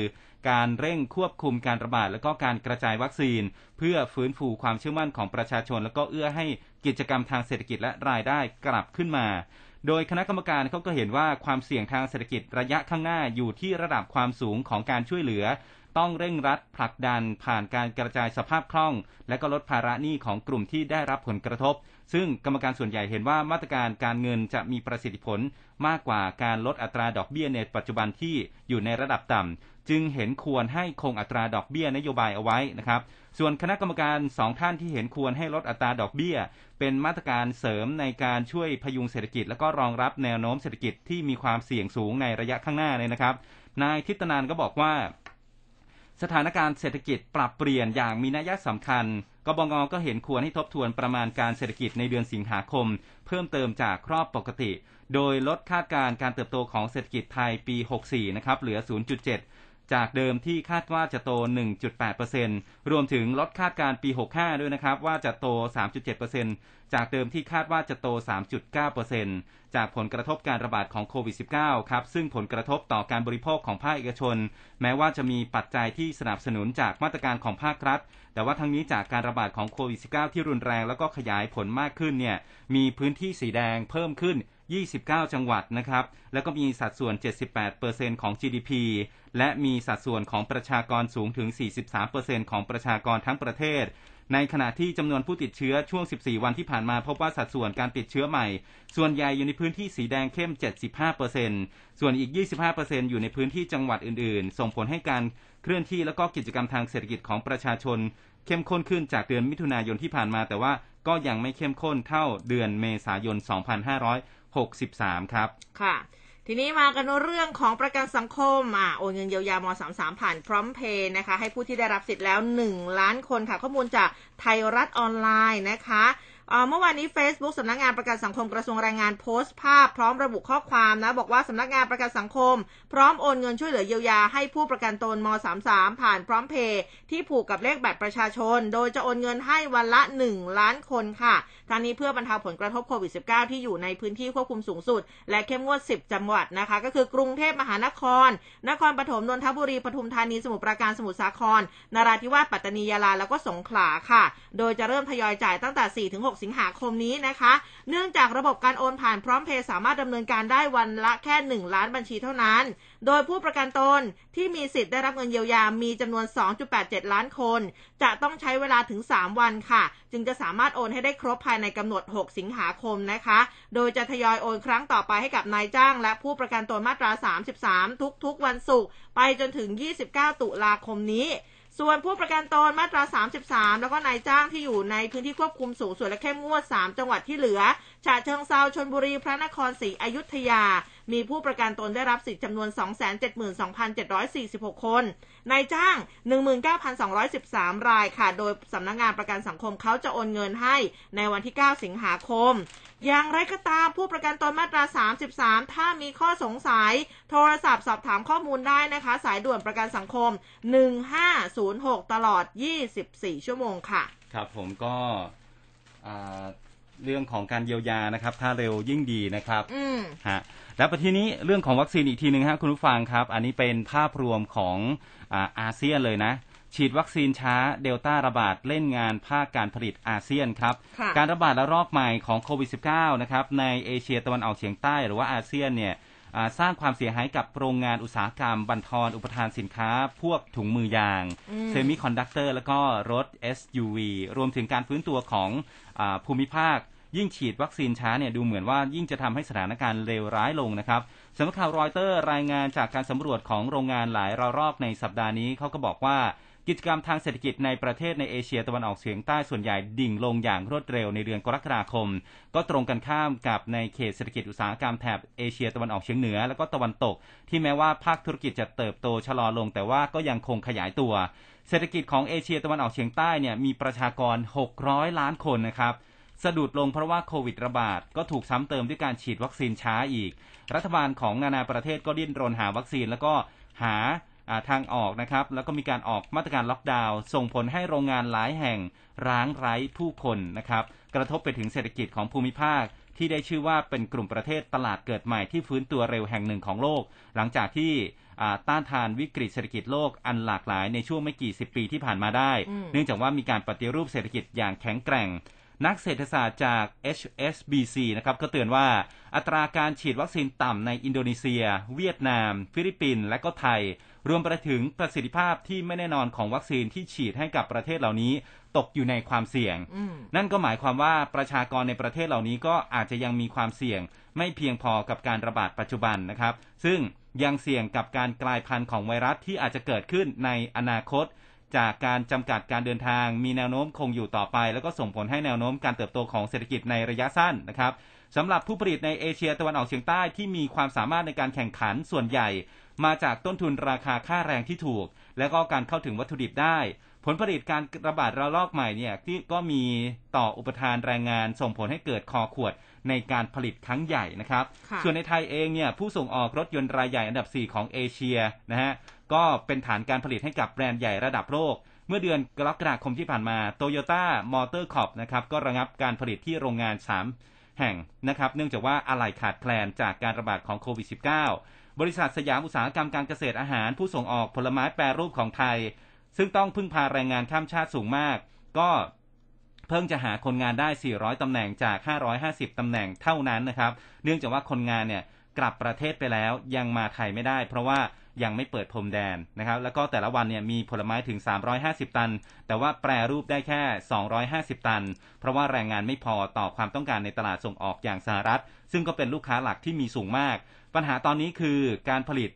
การเร่งควบคุมการระบาดและก็การกระจายวัคซีนเพื่อฟื้นฟูความเชื่อมั่นของประชาชนและก็เอื้อให้กิจกรรมทางเศรษฐกิจและรายได้กลับขึ้นมาโดยคณะกรรมการเขาก็เห็นว่าความเสี่ยงทางเศรษฐกิจระยะข้างหน้าอยู่ที่ระดับความสูงของการช่วยเหลือต้องเร่งรัดผลักดันผ่านการกระจายสภาพคล่องและก็ลดภาระหนี้ของกลุ่มที่ได้รับผลกระทบซึ่งกรรมการส่วนใหญ่เห็นว่ามาตรการการเงินจะมีประสิทธิผลมากกว่าการลดอัตราดอกเบี้ยในปัจจุบันที่อยู่ในระดับต่ำจึงเห็นควรให้คงอัตราดอกเบี้ยนโยบายเอาไว้นะครับส่วนคณะกรรมการ2ท่านที่เห็นควรให้ลดอัตราดอกเบี้ยเป็นมาตรการเสริมในการช่วยพยุงเศรษฐกิจและก็รองรับแนวโน้มเศรษฐกิจที่มีความเสี่ยงสูงในระยะข้างหน้าเลยนะครับนายทิตนันท์ก็บอกว่าสถานการณ์เศรษฐกิจปรับเปลี่ยนอย่างมีนัยสำคัญกบง.ก็เห็นควรให้ทบทวนประมาณการเศรษฐกิจในเดือนสิงหาคมเพิ่มเติมจากรอบปกติโดยลดคาดการณ์การเติบโตของเศรษฐกิจไทยปี64นะครับเหลือ 0.7 จากเดิมที่คาดว่าจะโต 1.8% รวมถึงลดคาดการณ์ปี65ด้วยนะครับว่าจะโต 3.7% จากเดิมที่คาดว่าจะโต 3.9% จากผลกระทบการระบาดของโควิด -19 ครับซึ่งผลกระทบต่อการบริโภคของภาคเอกชนแม้ว่าจะมีปัจจัยที่สนับสนุนจากมาตรการของภาครัฐแต่ว่าทั้งนี้จากการระบาดของโควิด -19 ที่รุนแรงแล้วก็ขยายผลมากขึ้นเนี่ยมีพื้นที่สีแดงเพิ่มขึ้น29จังหวัดนะครับแล้วก็มีสัดส่วน 78% ของ GDP และมีสัดส่วนของประชากรสูงถึง 43% ของประชากรทั้งประเทศในขณะที่จำนวนผู้ติดเชื้อช่วง14วันที่ผ่านมาพบว่าสัดส่วนการติดเชื้อใหม่ส่วนใหญ่อยู่ในพื้นที่สีแดงเข้ม 75% ส่วนอีก 25% อยู่ในพื้นที่จังหวัดอื่นๆส่งผลให้การเคลื่อนที่และก็กิจกรรมทางเศรษฐกิจของประชาชนเข้มข้นขึ้นจากเดือนมิถุนายนที่ผ่านมาแต่ว่าก็ยังไม่เข้มข้นเท่าเดือนเมษายน2563ครับค่ะทีนี้มากันเรื่องของประกันสังคมโอนเงินเยียวยาม.33ผ่านพร้อมเพย์นะคะให้ผู้ที่ได้รับสิทธิ์แล้ว1ล้านคนค่ะข้อมูลจากไทยรัฐออนไลน์นะคะเมื่อวานนี้ Facebook สำนักงานประกันสังคมกระทรวงแรงงานโพสต์ภาพพร้อมระบุข้อความนะบอกว่าสำนักงานประกันสังคมพร้อมโอนเงินช่วยเหลือเยียวยาให้ผู้ประกันตนม.33ผ่านพร้อมเพย์ที่ผูกกับเลขบัตรประชาชนโดยจะโอนเงินให้วันละ1ล้านคนค่ะทั้งนี้เพื่อบรรเทาผลกระทบโควิด -19 ที่อยู่ในพื้นที่ควบคุมสูงสุดและเข้มงวด10จังหวัดนะคะก็คือกรุงเทพมหานครนครปฐมนนทบุรีปทุมธานีสมุทรปราการสมุทรสาครนราธิวาสปัตตานียะลาแล้วก็สงขลาค่ะโดยจะเริ่มทยอยจ่ายตั้งแต่4-6สิงหาคมนี้นะคะเนื่องจากระบบการโอนผ่านพร้อมเพย์สามารถดำเนินการได้วันละแค่1ล้านบัญชีเท่านั้นโดยผู้ประกันตนที่มีสิทธิ์ได้รับเงินเยียวยามีจำนวน 2.87 ล้านคนจะต้องใช้เวลาถึง3วันค่ะจึงจะสามารถโอนให้ได้ครบภายในกำหนด6สิงหาคมนะคะโดยจะทยอยโอนครั้งต่อไปให้กับนายจ้างและผู้ประกันตนมาตรา33ทุกวันศุกร์ไปจนถึง29ตุลาคมนี้ส่วนผู้ประกันตนมาตรา33แล้วก็นายจ้างที่อยู่ในพื้นที่ควบคุมสูงสุดและเข้มงวด3จังหวัดที่เหลือ ฉะเชิงเทราชลบุรีพระนครศรีอยุธยามีผู้ประกันตนได้รับสิทธิ์จำนวน 272,746 คนนายจ้าง 19,213 รายค่ะโดยสำนักงานประกันสังคมเขาจะโอนเงินให้ในวันที่ 9 สิงหาคมอย่างไรก็ตามผู้ประกันตนมาตรา 33ถ้ามีข้อสงสัยโทรศัพท์สอบถามข้อมูลได้นะคะสายด่วนประกันสังคม1506ตลอด24ชั่วโมงค่ะครับผมก็เรื่องของการเยียวยานะครับถ้าเร็วยิ่งดีนะครับฮะแล้วประเด็นนี้เรื่องของวัคซีนอีกทีนึงฮะคุณผู้ฟังครับอันนี้เป็นภาพรวมของอาเซียนเลยนะฉีดวัคซีนช้าเดลต้าระบาดเล่นงานภาคการผลิตอาเซียนครับการระบาดระลอกใหม่ของโควิด -19 นะครับในเอเชียตะวันออกเฉียงใต้หรือว่าอาเซียนเนี่ยสร้างความเสียหายกับโรงงานอุตสาหกรรมบั่นทอนอุปทานสินค้าพวกถุงมือยางเซมิคอนดักเตอร์แล้วก็รถ SUV รวมถึงการฟื้นตัวของภูมิภาคยิ่งฉีดวัคซีนช้าเนี่ยดูเหมือนว่ายิ่งจะทำให้สถานการณ์เลวร้ายลงนะครับสำนักข่าวรอยเตอร์รายงานจากการสำรวจของโรงงานหลายรอบในสัปดาห์นี้เขาก็บอกว่ากิจกรรมทางเศรษฐกิจในประเทศในเอเชียตะวันออกเฉียงใต้ส่วนใหญ่ดิ่งลงอย่างรวดเร็วในเดือนกรกฎาคมก็ตรงกันข้ามกับในเขตเศรษฐกิจอุตสาหกรรมแถบเอเชียตะวันออกเฉียงเหนือและก็ตะวันตกที่แม้ว่าภาคธุรกิจจะเติบโตชะลอลงแต่ว่าก็ยังคงขยายตัวเศรษฐกิจของเอเชียตะวันออกเฉียงใต้เนี่ยมีประชากร600ล้านคนนะครับสะดุดลงเพราะว่าโควิดระบาดก็ถูกซ้ำเติมด้วยการฉีดวัคซีนช้าอีกรัฐบาลของนานาประเทศก็ดิ้นรนหาวัคซีนแล้วก็หาทางออกนะครับแล้วก็มีการออกมาตรการล็อกดาวน์ส่งผลให้โรงงานหลายแห่งร้างไร้ผู้คนนะครับกระทบไปถึงเศรษฐกิจของภูมิภาคที่ได้ชื่อว่าเป็นกลุ่มประเทศตลาดเกิดใหม่ที่ฟื้นตัวเร็วแห่งหนึ่งของโลกหลังจากที่ต้านทานวิกฤตเศรษฐกิจโลกอันหลากหลายในช่วงไม่กี่สิบปีที่ผ่านมาได้เนื่องจากว่ามีการปฏิรูปเศรษฐกิจอย่างแข็งแกร่งนักเศรษฐศาสตร์จาก HSBC นะครับก็เตือนว่าอัตราการฉีดวัคซีนต่ำในอินโดนีเซียเวียดนามฟิลิปปินส์และก็ไทยรวมไปถึงประสิทธิภาพที่ไม่แน่นอนของวัคซีนที่ฉีดให้กับประเทศเหล่านี้ตกอยู่ในความเสี่ยงนั่นก็หมายความว่าประชากรในประเทศเหล่านี้ก็อาจจะยังมีความเสี่ยงไม่เพียงพอกับการระบาดปัจจุบันนะครับซึ่งยังเสี่ยงกับการกลายพันธุ์ของไวรัสที่อาจจะเกิดขึ้นในอนาคตจากการจำกัดการเดินทางมีแนวโน้มคงอยู่ต่อไปแล้วก็ส่งผลให้แนวโน้มการเติบโตของเศรษฐกิจในระยะสั้นนะครับสำหรับผู้ผลิตในเอเชียตะวันออกเฉียงใต้ที่มีความสามารถในการแข่งขันส่วนใหญ่มาจากต้นทุนราคาค่าแรงที่ถูกและก็การเข้าถึงวัตถุดิบได้ผลผลิตการระบาดระลอกใหม่เนี่ยที่ก็มีต่ออุปทานแรงงานส่งผลให้เกิดคอขวดในการผลิตครั้งใหญ่นะครับส่วนในไทยเองเนี่ยผู้ส่งออกรถยนต์รายใหญ่อันดับ4ของเอเชียนะฮะก็เป็นฐานการผลิตให้กับแบรนด์ใหญ่ระดับโลกเมื่อเดือนกรกฎาคมที่ผ่านมา Toyota Motor Corp นะครับก็ระงับการผลิตที่โรงงาน3แห่งนะครับเนื่องจากว่าอะไหล่ขาดแคลนจากการระบาดของโควิด -19 บริษัทสยามอุตสาหกรรมการเกษตรอาหารผู้ส่งออกผลไม้แปรรูปของไทยซึ่งต้องพึ่งพาแรงงานข้ามชาติสูงมากก็เพิ่งจะหาคนงานได้400ตำแหน่งจาก550ตำแหน่งเท่านั้นนะครับเนื่องจากว่าคนงานเนี่ยกลับประเทศไปแล้วยังมาไทยไม่ได้เพราะว่ายังไม่เปิดพรมแดนนะครับแล้วก็แต่ละวันเนี่ยมีผลไม้ถึง350ตันแต่ว่าแปรรูปได้แค่250ตันเพราะว่าแรงงานไม่พอต่อความต้องการในตลาดส่งออกอย่างสหรัฐซึ่งก็เป็นลูกค้าหลักที่มีสูงมากปัญหาตอนนี้คือการผลิต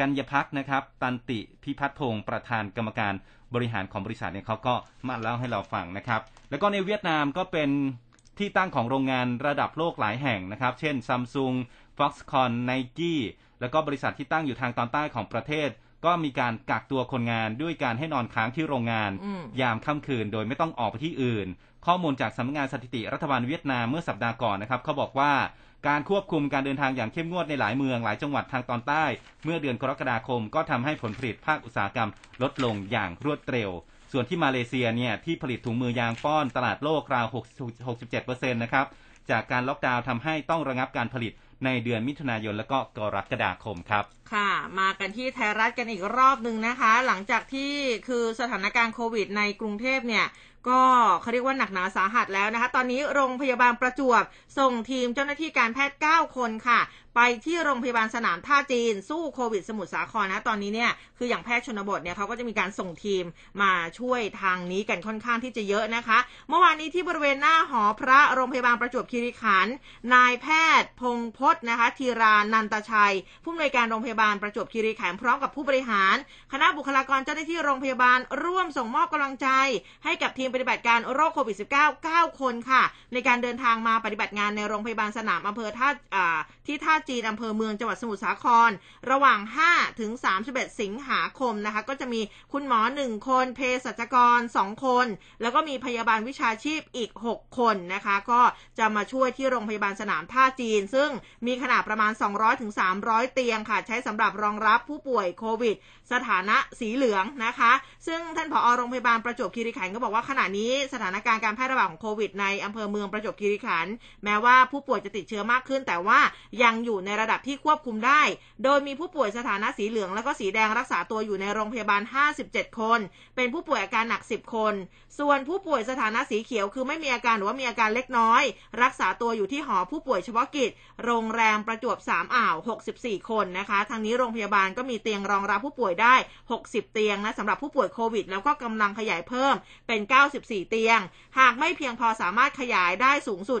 กัญญภักษ์นะครับตันติพิพัฒน์พงศ์ประธานกรรมการบริหารของบริษัทเนี่ยเขาก็มาเล่าให้เราฟังนะครับแล้วก็ในเวียดนามก็เป็นที่ตั้งของโรงงานระดับโลกหลายแห่งนะครับเช่น Samsung Foxconn Nike แล้วก็บริษัทที่ตั้งอยู่ทางตอนใต้ของประเทศก็มีการกักตัวคนงานด้วยการให้นอนค้างที่โรงงานยามค่ำคืนโดยไม่ต้องออกไปที่อื่นข้อมูลจากสำนักงานสถิติรัฐบาลเวียดนามเมื่อสัปดาห์ก่อนนะครับเขาบอกว่าการควบคุมการเดินทางอย่างเข้มงวดในหลายเมืองหลายจังหวัดทางตอนใต้เมื่อเดือนกรกฎาคมก็ทำให้ผลผลิตภาคอุตสาหกรรมลดลงอย่างรวดเร็วส่วนที่มาเลเซียเนี่ยที่ผลิตถุงมือยางป้อนตลาดโลกราว 67% นะครับจากการล็อกดาวน์ทำให้ต้องระงับการผลิตในเดือนมิถุนายนและก็กรกฎาคมครับค่ะมากันที่ไทยรัฐกันอีกรอบนึงนะคะหลังจากที่คือสถานการณ์โควิดในกรุงเทพเนี่ยก็เขาเรียกว่าหนักหนาสาหัสแล้วนะคะตอนนี้โรงพยาบาลประจวบส่งทีมเจ้าหน้าที่การแพทย์9คนค่ะไปที่โรงพยาบาลสนามท่าจีนสู้โควิดสมุทรสาครนะตอนนี้เนี่ยคืออย่างแพทย์ชนบทเนี่ยเขาก็จะมีการส่งทีมมาช่วยทางนี้กันค่อนข้างที่จะเยอะนะคะเมื่อวานนี้ที่บริเวณหน้าหอพระโรงพยาบาลประจวบคีรีขันธ์นายแพทย์พงพจน์นะคะธีรานันตชัยผู้อำนวยการโรงพยาบาลประจวบคีรีขันธ์พร้อมกับผู้บริหารคณะบุคลากรเจ้าหน้าที่โรงพยาบาลร่วมส่งมอบกำลังใจให้กับทีม ปฏิบัติการโรคโควิด -19 9 คนค่ะในการเดินทางมาปฏิบัติงานในโรงพยาบาลสนามอำเภอท่าจีนอำเภอเมืองจังหวัดสมุทรสาครระหว่าง5ถึง31สิงหาคมนะคะก็จะมีคุณหมอ1คนเภสัชกร2คนแล้วก็มีพยาบาลวิชาชีพอีก6คนนะคะก็จะมาช่วยที่โรงพยาบาลสนามท่าจีนซึ่งมีขนาดประมาณ 200-300 เตียงค่ะใช้สำหรับรองรับผู้ป่วยโควิดสถานะสีเหลืองนะคะซึ่งท่านผอ.โรงพยาบาลประจวบคีรีขันธ์ก็บอกว่าขณะนี้สถานการณ์การแพร่ระบาดของโควิดในอำเภอเมืองประจวบคีรีขันธ์แม้ว่าผู้ป่วยจะติดเชื้อมากขึ้นแต่ว่ายังอยู่ในระดับที่ควบคุมได้โดยมีผู้ป่วยสถานะสีเหลืองแล้วก็สีแดงรักษาตัวอยู่ในโรงพยาบาล57คนเป็นผู้ป่วยอาการหนัก10คนส่วนผู้ป่วยสถานะสีเขียวคือไม่มีอาการหรือว่ามีอาการเล็กน้อยรักษาตัวอยู่ที่หอผู้ป่วยเฉพาะกิจโรงแรมประจวบ3อ่าว64คนนะคะทางนี้โรงพยาบาลก็มีเตียงรองรับผู้ป่วยได้60เตียงนะสำหรับผู้ป่วยโควิดแล้วก็กำลังขยายเพิ่มเป็น94เตียงหากไม่เพียงพอสามารถขยายได้สูงสุด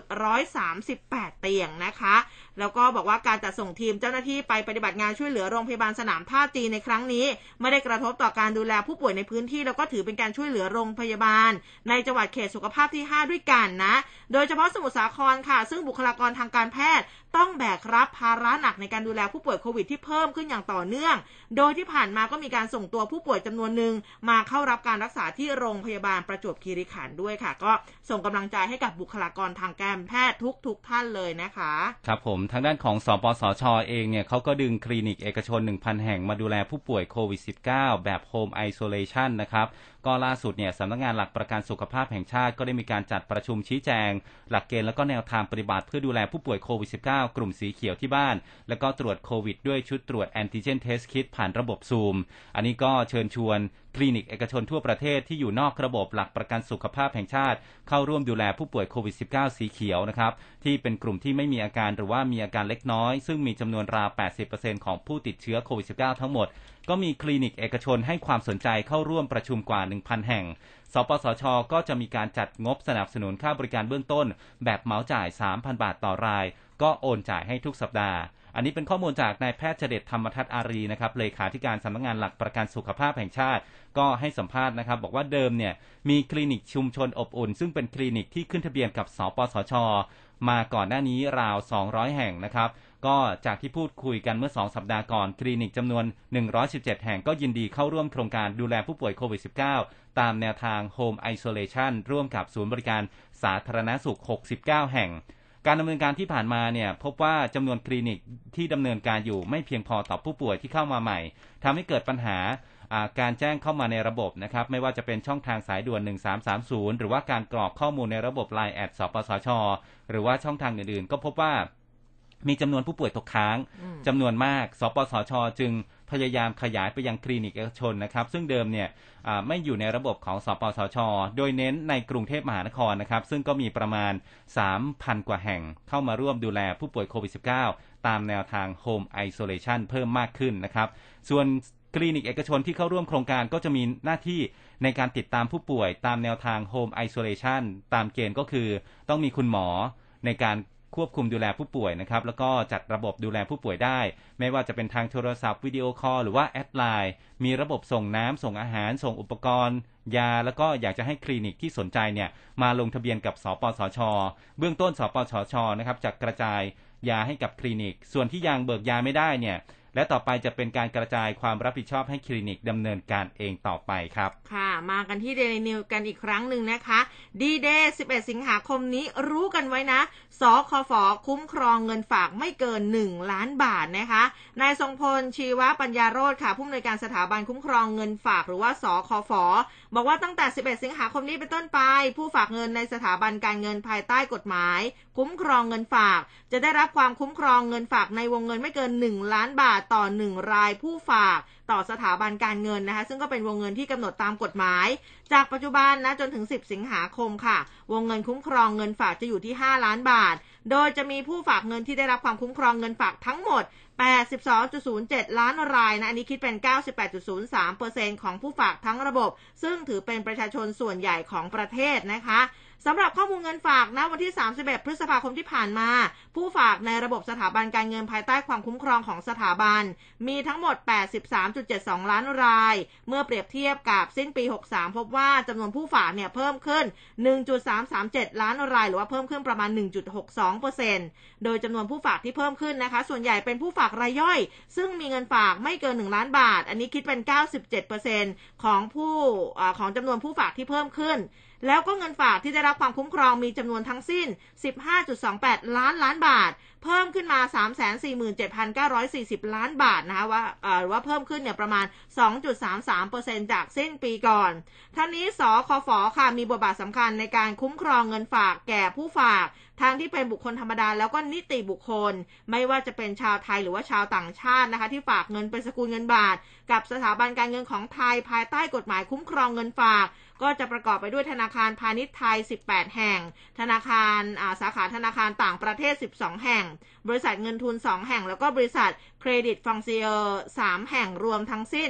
138เตียงนะคะแล้วก็บอกว่าการจัดส่งทีมเจ้าหน้าที่ไปปฏิบัติงานช่วยเหลือโรงพยาบาลสนามท่าจีนในครั้งนี้ไม่ได้กระทบต่อการดูแลผู้ป่วยในพื้นที่แล้วก็ถือเป็นการช่วยเหลือโรงพยาบาลในจังหวัดเขตสุขภาพที่5ด้วยกันนะโดยเฉพาะสมุทรสาครค่ะซึ่งบุคลากรทางการแพทย์ต้องแบกรับภาระหนักในการดูแลผู้ป่วยโควิดที่เพิ่มขึ้นอย่างต่อเนื่องโดยที่ผ่านมาก็มีการส่งตัวผู้ป่วยจำนวนหนึ่งมาเข้ารับการรักษาที่โรงพยาบาลประจวบคีรีขันธ์ด้วยค่ะก็ส่งกำลังใจให้กับบุคลากรทางการแพทย์ทุกท่านเลยนะคะครับผมทางด้านของสปสช.เองเนี่ยเขาก็ดึงคลินิกเอกชน 1,000 แห่งมาดูแลผู้ป่วยโควิด -19 แบบโฮมไอโซเลชันนะครับก็ล่าสุดเนี่ยสำนักงานหลักประกันสุขภาพแห่งชาติก็ได้มีการจัดประชุมชี้แจงหลักเกณฑ์แล้วก็แนวทางปฏิบัติเพื่อดูแลผู้ป่วยโควิด -19 กลุ่มสีเขียวที่บ้านแล้วก็ตรวจโควิดด้วยชุดตรวจแอนติเจนเทสคิทผ่านระบบซูมอันนี้ก็เชิญชวนคลินิกเอกชนทั่วประเทศที่อยู่นอกระบบหลักประกันสุขภาพแห่งชาติเข้าร่วมดูแลผู้ป่วยโควิด -19 สีเขียวนะครับที่เป็นกลุ่มที่ไม่มีอาการหรือว่ามีอาการเล็กน้อยซึ่งมีจำนวนราว 80% ของผู้ติดเชื้อโควิด -19 ทั้งหมดก็มีคลินิกเอกชนให้ความสนใจเข้าร่วมประชุมกว่า 1,000 แห่งสปสช.ก็จะมีการจัดงบสนับสนุนค่าบริการเบื้องต้นแบบเหมาจ่าย 3,000 บาทต่อรายก็โอนจ่ายให้ทุกสัปดาห์อันนี้เป็นข้อมูลจากนายแพทย์เจเดชธรรมทัศน์อารีนะครับเลขาธิการสำนักงานหลักประกันสุขภาพแห่งชาติก็ให้สัมภาษณ์นะครับบอกว่าเดิมเนี่ยมีคลินิกชุมชนอบอุ่นซึ่งเป็นคลินิกที่ขึ้นทะเบียนกับสปสช.มาก่อนหน้านี้ราว200แห่งนะครับก็จากที่พูดคุยกันเมื่อ2สัปดาห์ก่อนคลินิกจำนวน117แห่งก็ยินดีเข้าร่วมโครงการดูแลผู้ป่วยโควิด -19 ตามแนวทาง Home Isolation ร่วมกับศูนย์บริการสาธารณสุข69แห่งการดำเนินการที่ผ่านมาเนี่ยพบว่าจำนวนคลินิกที่ดำเนินการอยู่ไม่เพียงพอต่อผู้ป่วยที่เข้ามาใหม่ทำให้เกิดปัญหาการแจ้งเข้ามาในระบบนะครับไม่ว่าจะเป็นช่องทางสายด่วน1330หรือว่าการกรอกข้อมูลในระบบ LINE@ สปสช.หรือว่าช่องทางอื่นๆก็พบว่ามีจำนวนผู้ป่วยตกค้างจำนวนมากสปสช.จึงพยายามขยายไปยังคลินิกเอกชนนะครับซึ่งเดิมเนี่ยไม่อยู่ในระบบของสปสช.โดยเน้นในกรุงเทพมหานครนะครับซึ่งก็มีประมาณ 3,000 กว่าแห่งเข้ามาร่วมดูแลผู้ป่วยโควิด -19 ตามแนวทาง Home Isolation เพิ่มมากขึ้นนะครับส่วนคลินิกเอกชนที่เข้าร่วมโครงการก็จะมีหน้าที่ในการติดตามผู้ป่วยตามแนวทาง Home Isolation ตามเกณฑ์ก็คือต้องมีคุณหมอในการควบคุมดูแลผู้ป่วยนะครับแล้วก็จัดระบบดูแลผู้ป่วยได้ไม่ว่าจะเป็นทางโทรศัพท์วิดีโอคอลหรือว่าแอดไลน์มีระบบส่งน้ำส่งอาหารส่งอุปกรณ์ยาแล้วก็อยากจะให้คลินิกที่สนใจเนี่ยมาลงทะเบียนกับสปสช.เบื้องต้นสปสช.นะครับจะกระจายยาให้กับคลินิกส่วนที่ยังเบิกยาไม่ได้เนี่ยและต่อไปจะเป็นการกระจายความรับผิดชอบให้คลินิกดำเนินการเองต่อไปครับค่ะมากันที่ Daily News กันอีกครั้งหนึ่งนะคะดีเดย์ 11 สิงหาคมนี้รู้กันไว้นะสคฟ.คุ้มครองเงินฝากไม่เกิน1ล้านบาทนะคะนายทรงพลชีวปัญญาโรจน์ค่ะผู้อำนวยการสถาบันคุ้มครองเงินฝากหรือว่าสคฟ.บอกว่าตั้งแต่ 11 สิงหาคมนี้เป็นต้นไปผู้ฝากเงินในสถาบันการเงินภายใต้กฎหมายคุ้มครองเงินฝากจะได้รับความคุ้มครองเงินฝากในวงเงินไม่เกิน1ล้านบาทต่อ1รายผู้ฝากต่อสถาบันการเงินนะคะซึ่งก็เป็นวงเงินที่กำหนดตามกฎหมายจากปัจจุบันนะจนถึง10สิงหาคมค่ะวงเงินคุ้มครองเงินฝากจะอยู่ที่5ล้านบาทโดยจะมีผู้ฝากเงินที่ได้รับความคุ้มครองเงินฝากทั้งหมด 82.07 ล้านรายนะอันนี้คิดเป็น 98.03% ของผู้ฝากทั้งระบบซึ่งถือเป็นประชาชนส่วนใหญ่ของประเทศนะคะ สำหรับข้อมูลเงินฝากณวันที่31พฤษภาคมที่ผ่านมาผู้ฝากในระบบสถาบันการเงินภายใต้ความคุ้มครองของสถาบันมีทั้งหมด 83.72 ล้านรายเมื่อเปรียบเทียบกับสิ้นปี63พบว่าจำนวนผู้ฝากเนี่ยเพิ่มขึ้น 1.337 ล้านรายหรือว่าเพิ่มขึ้นประมาณ 1.62% โดยจำนวนผู้ฝากที่เพิ่มขึ้นนะคะส่วนใหญ่เป็นผู้ฝากรายย่อยซึ่งมีเงินฝากไม่เกิน1ล้านบาทอันนี้คิดเป็น 97% ของจำนวนผู้ฝากที่เพิ่มขึ้นแล้วก็เงินฝากที่ได้รับความคุ้มครองมีจำนวนทั้งสิ้น 15.28 ล้านบาทเพิ่มขึ้นมา 347,940 ล้านบาทนะคะว่าเพิ่มขึ้นเนี่ยประมาณ 2.33% จากสิ้นปีก่อนทั้งนี้สคฟ.ค่ะมีบทบาทสำคัญในการคุ้มครองเงินฝากแก่ผู้ฝากทั้งที่เป็นบุคคลธรรมดาแล้วก็นิติบุคคลไม่ว่าจะเป็นชาวไทยหรือว่าชาวต่างชาตินะคะที่ฝากเงินเป็นสกุลเงินบาทกับสถาบันการเงินของไทยภายใต้กฎหมายคุ้มครองเงินฝากก็จะประกอบไปด้วยธนาคารพาณิชย์ไทย18แห่งสาขาธนาคารต่างประเทศ12แห่งบริษัทเงินทุน2แห่งแล้วก็บริษัทเครดิตฟองเซีย3แห่งรวมทั้งสิ้น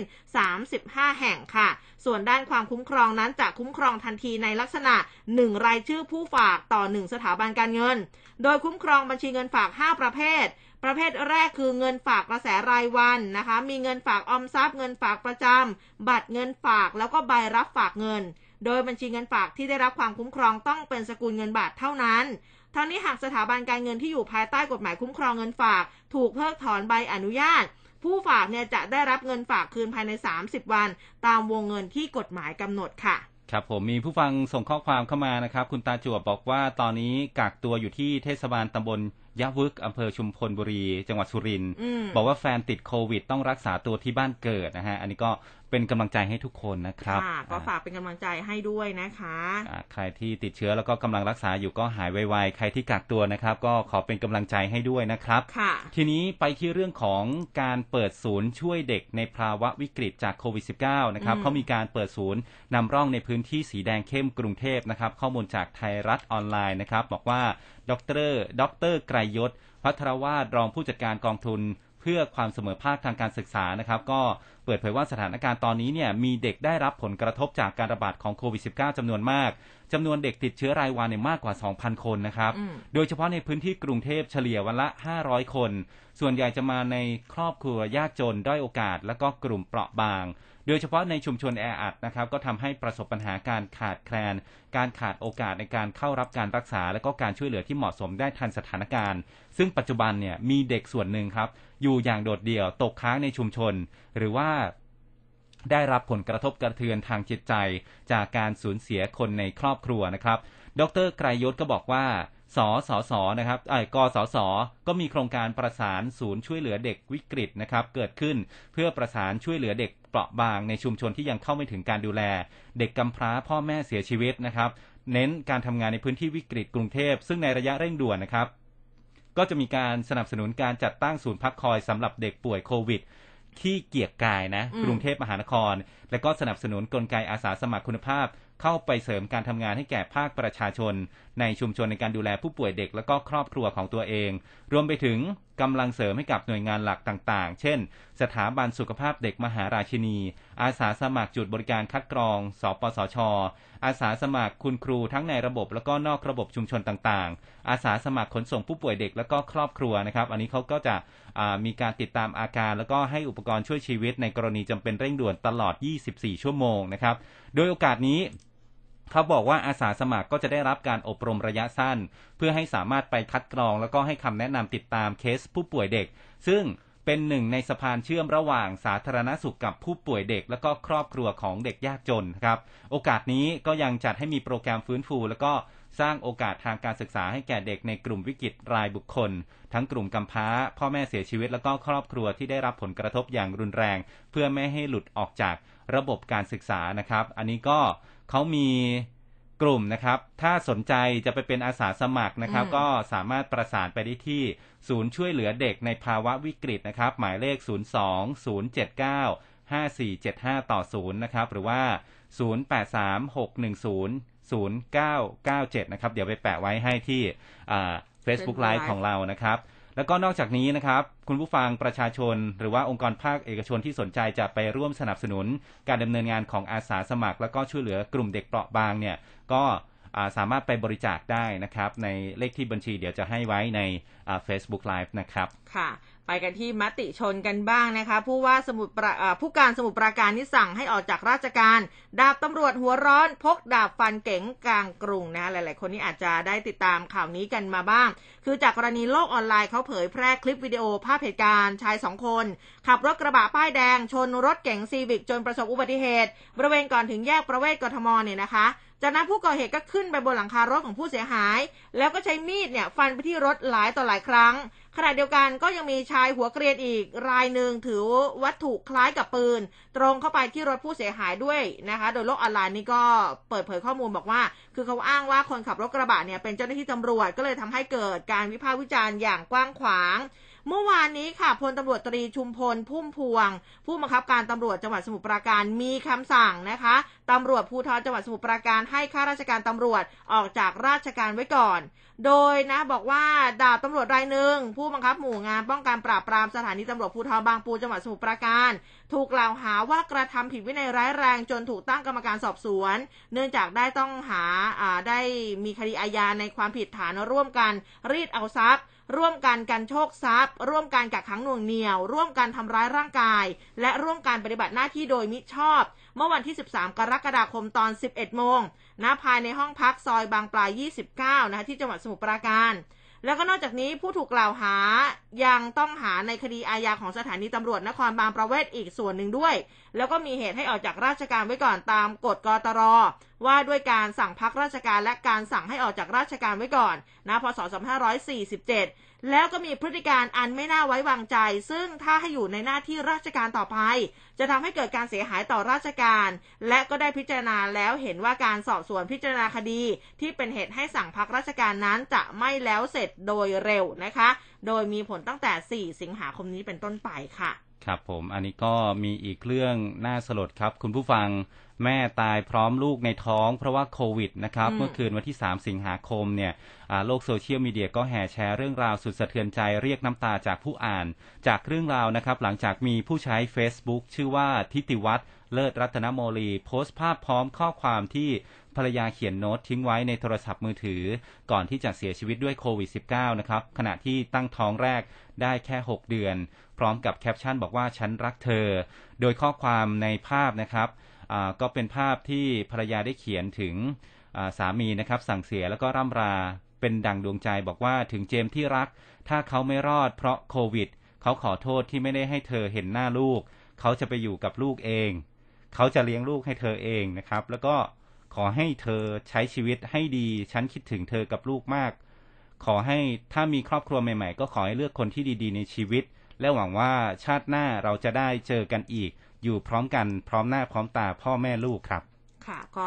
35แห่งค่ะส่วนด้านความคุ้มครองนั้นจะคุ้มครองทันทีในลักษณะ1รายชื่อผู้ฝากต่อ1สถาบันการเงินโดยคุ้มครองบัญชีเงินฝาก5ประเภทแรกคือเงินฝากกระแสรายวันนะคะมีเงินฝากออมทรัพย์เงินฝากประจำบัตรเงินฝากแล้วก็ใบรับฝากเงินโดยบัญชีเงินฝากที่ได้รับความคุ้มครองต้องเป็นสกุลเงินบาทเท่านั้นทั้งนี้หากสถาบันการเงินที่อยู่ภายใต้กฎหมายคุ้มครองเงินฝากถูกเพิกถอนใบอนุญาตผู้ฝากเนี่ยจะได้รับเงินฝากคืนภายใน30วันตามวงเงินที่กฎหมายกำหนดค่ะครับผมมีผู้ฟังส่งข้อความเข้ามานะครับคุณตาจวบบอกว่าตอนนี้กักตัวอยู่ที่เทศบาลตำบลยะวึกอำเภอชุมพลบุรีจังหวัดสุรินทร์บอกว่าแฟนติดโควิดต้องรักษาตัวที่บ้านเกิดนะฮะอันนี้ก็เป็นกำลังใจให้ทุกคนนะครับก็ฝากเป็นกำลังใจให้ด้วยนะคะใครที่ติดเชื้อแล้วก็กำลังรักษาอยู่ก็หายไวๆใครที่กักตัวนะครับก็ขอเป็นกำลังใจให้ด้วยนะครับทีนี้ไปที่เรื่องของการเปิดศูนย์ช่วยเด็กในภาวะวิกฤตจากโควิด -19 นะครับเขามีการเปิดศูนย์นำร่องในพื้นที่สีแดงเข้มกรุงเทพนะครับข้อมูลจากไทยรัฐออนไลน์นะครับบอกว่าดร.ไกรยศภัทรวาทรองผู้จัดการกองทุนเพื่อความเสมอภาคทางการศึกษานะครับก็เปิดเผยว่าสถานการณ์ตอนนี้เนี่ยมีเด็กได้รับผลกระทบจากการระบาดของโควิด -19 จำนวนมากจำนวนเด็กติดเชื้อรายวันเนี่ยมากกว่า 2,000 คนนะครับโดยเฉพาะในพื้นที่กรุงเทพเฉลี่ยวันละ500คนส่วนใหญ่จะมาในครอบครัวยากจนด้อยโอกาสและก็กลุ่มเปราะบางโดยเฉพาะในชุมชนแออัดนะครับก็ทำให้ประสบปัญหาการขาดแคลนการขาดโอกาสในการเข้ารับการรักษาและก็การช่วยเหลือที่เหมาะสมได้ทันสถานการณ์ซึ่งปัจจุบันเนี่ยมีเด็กส่วนหนึ่งครับอยู่อย่างโดดเดี่ยวตกค้างในชุมชนหรือว่าได้รับผลกระทบกระเทือนทางจิตใจจากการสูญเสียคนในครอบครัวนะครับดร.ไกรยศก็บอกว่ากสศ.ก็มีโครงการประสานศูนย์ช่วยเหลือเด็กวิกฤตนะครับเกิดขึ้นเพื่อประสานช่วยเหลือเด็กเปราะบางในชุมชนที่ยังเข้าไม่ถึงการดูแลเด็กกำพร้าพ่อแม่เสียชีวิตนะครับเน้นการทำงานในพื้นที่วิกฤตกรุงเทพซึ่งในระยะเร่งด่วนนะครับก็จะมีการสนับสนุนการจัดตั้งศูนย์พักคอยสำหรับเด็กป่วยโควิดที่เกียรติกายนะกรุงเทพมหานครและก็สนับสนุนกลไกอาสาสมัครคุณภาพเข้าไปเสริมการทำงานให้แก่ภาคประชาชนในชุมชนในการดูแลผู้ป่วยเด็กและก็ครอบครัวของตัวเองรวมไปถึงกำลังเสริมให้กับหน่วยงานหลักต่างๆเช่นสถาบันสุขภาพเด็กมหาราชินีอาสาสมัครจุดบริการคัดกรองสปสช.อาสาสมัครคุณครูทั้งในระบบและก็นอกระบบชุมชนต่างๆอาสาสมัครขนส่งผู้ป่วยเด็กและก็ครอบครัวนะครับอันนี้เขาก็จะมีการติดตามอาการแล้วก็ให้อุปกรณ์ช่วยชีวิตในกรณีจำเป็นเร่งด่วนตลอด24ชั่วโมงนะครับโดยโอกาสนี้เขาบอกว่าอาสาสมัครก็จะได้รับการอบรมระยะสั้นเพื่อให้สามารถไปคัดกรองแล้วก็ให้คำแนะนำติดตามเคสผู้ป่วยเด็กซึ่งเป็นหนึ่งในสะพานเชื่อมระหว่างสาธารณสุขกับผู้ป่วยเด็กแล้วก็ครอบครัวของเด็กยากจนครับโอกาสนี้ก็ยังจัดให้มีโปรแกรมฟื้นฟูแล้วก็สร้างโอกาสทางการศึกษาให้แก่เด็กในกลุ่มวิกฤตรายบุคคลทั้งกลุ่มกำพร้าพ่อแม่เสียชีวิตแล้วก็ครอบครัวที่ได้รับผลกระทบอย่างรุนแรงเพื่อไม่ให้หลุดออกจากระบบการศึกษานะครับอันนี้ก็เขามีกลุ่มนะครับถ้าสนใจจะไปเป็นอาสาสมัครนะครับก็สามารถประสานไปได้ที่ศูนย์ช่วยเหลือเด็กในภาวะวิกฤตนะครับหมายเลข02 079 5475 0นะครับหรือว่า083 610 0997นะครับเดี๋ยวไปแปะไว้ให้ที่Facebook Live ของเรานะครับแล้วก็นอกจากนี้นะครับคุณผู้ฟังประชาชนหรือว่าองค์กรภาคเอกชนที่สนใจจะไปร่วมสนับสนุนการดำเนินงานของอาสาสมัครแล้วก็ช่วยเหลือกลุ่มเด็กเปราะบางเนี่ยก็ สามารถไปบริจาคได้นะครับในเลขที่บัญชีเดี๋ยวจะให้ไว้ใน Facebook Live นะครับค่ะไปกันที่มติชนกันบ้างนะคะผู้การสมุทรปราการนี่สั่งให้ออกจากราชการดาบตำรวจหัวร้อนพกดาบฟันเก๋งกลางกรุงนะคะหลายๆคนนี่อาจจะได้ติดตามข่าวนี้กันมาบ้างคือจากกรณีโลกออนไลน์เขาเผยแพร่คลิปวิดีโอภาพเหตุการณ์ชาย2คนขับรถกระบะป้ายแดงชนรถเก๋งซีวิกจนประสบอุบัติเหตุบริเวณก่อนถึงแยกประเวศกทมเนี่ยนะคะจากนั้นผู้ก่อเหตุก็ขึ้นไปบนหลังคารถของผู้เสียหายแล้วก็ใช้มีดเนี่ยฟันไปที่รถหลายต่อหลายครั้งขณะเดียวกันก็ยังมีชายหัวเกรียนอีกรายหนึ่งถือวัตถุคล้ายกับปืนตรงเข้าไปที่รถผู้เสียหายด้วยนะคะโดยโลกออนไลน์นี่ก็เปิดเผยข้อมูลบอกว่าคือเขาอ้างว่าคนขับรถกระบะเนี่ยเป็นเจ้าหน้าที่ตำรวจก็เลยทำให้เกิดการวิพากษ์วิจารณ์อย่างกว้างขวางเมื่อวานนี้ค่ะพลตำรวจตรีชุมพลพุ่มพวงผู้บังคับการตำรวจจังหวัดสมุทรปราการมีคำสั่งนะคะตำรวจภูธรจังหวัดสมุทรปราการให้ข้าราชการตำรวจออกจากราชการไว้ก่อนโดยนะบอกว่าดาบตำรวจรายหนึ่งผู้บังคับหมู่งานป้องกันปราบปรามสถานีตำรวจภูธรบางปูจังหวัดสมุทรปราการถูกกล่าวหาว่ากระทำผิดวินัยร้ายแรงจนถูกตั้งกรรมการสอบสวนเนื่องจากได้มีคดีอาญาในความผิดฐานร่วมกันรีดเอาทรัพย์ร่วมกันกันโชคทรัพย์ร่วมกันกักขังหน่วงเหนี่ยวร่วมกันทำร้ายร่างกายและร่วมกันปฏิบัติหน้าที่โดยมิชอบเมื่อวันที่13กรกฎาคมตอน 11:00 น.ภายในห้องพักซอยบางปลาย29นะคะที่จังหวัดสมุทรปราการแล้วก็นอกจากนี้ผู้ถูกกล่าวหายังต้องหาในคดีอาญาของสถานีตำรวจนครบาลประเวศอีกส่วนหนึ่งด้วยแล้วก็มีเหตุให้ออกจากราชการไว้ก่อนตามกฎกตร.ว่าด้วยการสั่งพักราชการและการสั่งให้ออกจากราชการไว้ก่อนนะพ.ศ. 2547แล้วก็มีพฤติการอันไม่น่าไว้วางใจซึ่งถ้าให้อยู่ในหน้าที่ราชการต่อไปจะทำให้เกิดการเสียหายต่อราชการและก็ได้พิจารณาแล้วเห็นว่าการสอบสวนพิจารณาคดีที่เป็นเหตุให้สั่งพักราชการนั้นจะไม่แล้วเสร็จโดยเร็วนะคะโดยมีผลตั้งแต่4สิงหาคมนี้เป็นต้นไปค่ะครับผมอันนี้ก็มีอีกเรื่องน่าสลดครับคุณผู้ฟังแม่ตายพร้อมลูกในท้องเพราะว่าโควิดนะครับเมื่อคืนวันที่3สิงหาคมเนี่ยโลกโซเชียลมีเดียก็แห่แชร์เรื่องราวสุดสะเทือนใจเรียกน้ำตาจากผู้อ่านจากเรื่องราวนะครับหลังจากมีผู้ใช้ Facebook ชื่อว่าทิติวัฒน์เลิศรัตนโมลีโพสต์ภาพพร้อมข้อความที่ภรรยาเขียนโน้ตทิ้งไว้ในโทรศัพท์มือถือก่อนที่จะเสียชีวิตด้วยโควิด -19 นะครับขณะที่ตั้งท้องแรกได้แค่6เดือนพร้อมกับแคปชั่นบอกว่าฉันรักเธอโดยข้อความในภาพนะครับก็เป็นภาพที่ภรรยาได้เขียนถึงสามีนะครับสั่งเสียแล้วก็ร่ำราเป็นดั่งดวงใจบอกว่าถึงเจมที่รักถ้าเขาไม่รอดเพราะโควิดเขาขอโทษที่ไม่ได้ให้เธอเห็นหน้าลูกเขาจะไปอยู่กับลูกเองเขาจะเลี้ยงลูกให้เธอเองนะครับแล้วก็ขอให้เธอใช้ชีวิตให้ดีฉันคิดถึงเธอกับลูกมากขอให้ถ้ามีครอบครัวใหม่ๆก็ขอให้เลือกคนที่ดีๆในชีวิตและหวังว่าชาติหน้าเราจะได้เจอกันอีกอยู่พร้อมกันพร้อมหน้าพร้อมตาพ่อแม่ลูกครับค่ะก็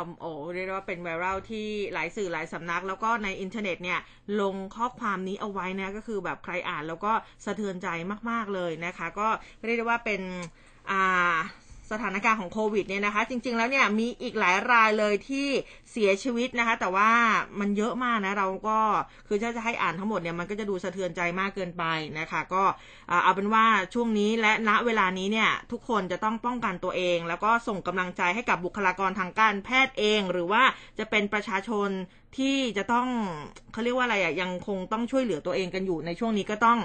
เรียกว่าเป็นไวรัลที่หลายสื่อหลายสำนักแล้วก็ในอินเทอร์เน็ตเนี่ยลงข้อความนี้เอาไว้นะก็คือแบบใครอ่านแล้วก็สะเทือนใจมากๆเลยนะคะก็เรียกได้ว่าเป็นสถานการณ์ของโควิดเนี่ยนะคะจริงๆแล้วเนี่ยมีอีกหลายรายเลยที่เสียชีวิตนะคะแต่ว่ามันเยอะมากนะเราก็คือถ้าจะให้อ่านทั้งหมดเนี่ยมันก็จะดูสะเทือนใจมากเกินไปนะคะก็เอาเป็นว่าช่วงนี้และณเวลานี้เนี่ยทุกคนจะต้องป้องกันตัวเองแล้วก็ส่งกำลังใจให้กับบุคลากรทางการแพทย์เองหรือว่าจะเป็นประชาชนที่จะต้องเขาเรียกว่าอะไรอ่ะยังคงต้องช่วยเหลือตัวเองกันอยู่ในช่วงนี้ก็ต้อง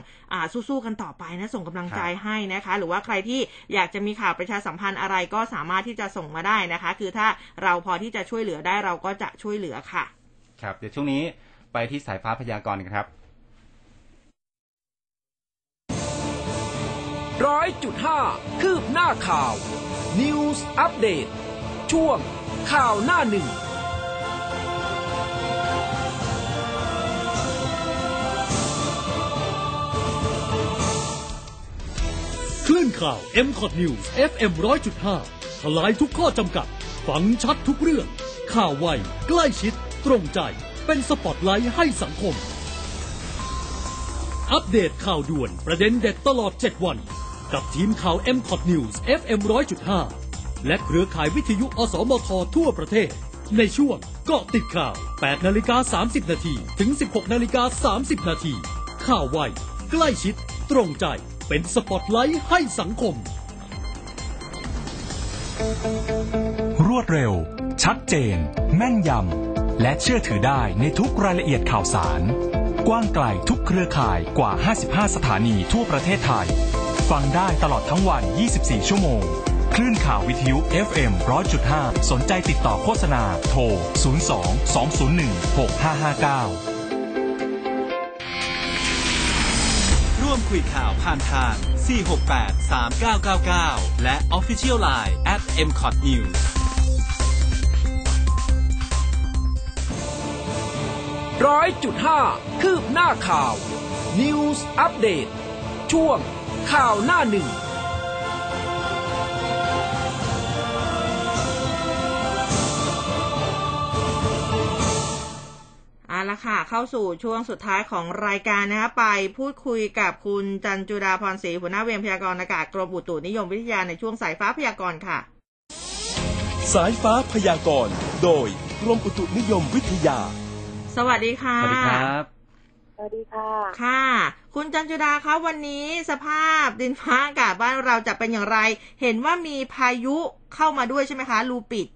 สู้ๆกันต่อไปนะส่งกำลังใจให้นะคะหรือว่าใครที่อยากจะมีข่าวประชาสัมพันธ์อะไรก็สามารถที่จะส่งมาได้นะคะคือถ้าเราพอที่จะช่วยเหลือได้เราก็จะช่วยเหลือค่ะครับเดี๋ยวช่วงนี้ไปที่สายฟ้าพยากรณ์กันครับ 100.5 คืบหน้าข่าว News Update ช่วงข่าวหน้าหนึ่งคลื่นข่าว M-Cod News FM 100.5 ทลายทุกข้อจำกัดฟังชัดทุกเรื่องข่าวไวใกล้ชิดตรงใจเป็นสปอตไลท์ให้สังคมอัปเดตข่าวด่วนประเด็นเด็ดตลอด7วันกับทีมข่าว M-Cod News FM 100.5 และเครือข่ายวิทยุอสมททั่วประเทศในช่วงเกาะติดข่าว 8:30 น.ถึง 16:30 น.ข่าวไวใกล้ชิดตรงใจเป็นสปอตไลท์ให้สังคมรวดเร็วชัดเจนแม่นย และเชื่อถือได้ในทุกรายละเอียดข่าวสารกว้างไกลทุกเครือข่ายกว่า55สถานีทั่วประเทศไทยฟังได้ตลอดทั้งวัน24ชั่วโมงคลื่นข่าววิทยุ FM 100.5 สนใจติดต่อโฆษณาโทร 02-201-6559 ร่วมคุยข่าวผ่านทาง 468-3999 และ Official Line @mcotnews 100.5 คืบหน้าข่าว News Update ช่วงข่าวหน้าหนึ่งเอาละค่ะเข้าสู่ช่วงสุดท้ายของรายการนะคะไปพูดคุยกับคุณจันจุดาพรศรีหัวหน้าเวรพยากรณ์อากาศกรมอุตุนิยมวิทยาในช่วงสายฟ้าพยากรณ์ค่ะสายฟ้าพยากรณ์โดยกรมอุตุนิยมวิทยาสวัสดีค่ะสวัสดีครับสวัสดีค่ะค่ะคุณจันจุดาคะวันนี้สภาพดินฟ้าอากาศบ้านเราจะเป็นอย่างไรเห็นว่ามีพายุเข้ามาด้วยใช่ไหมคะลูปิด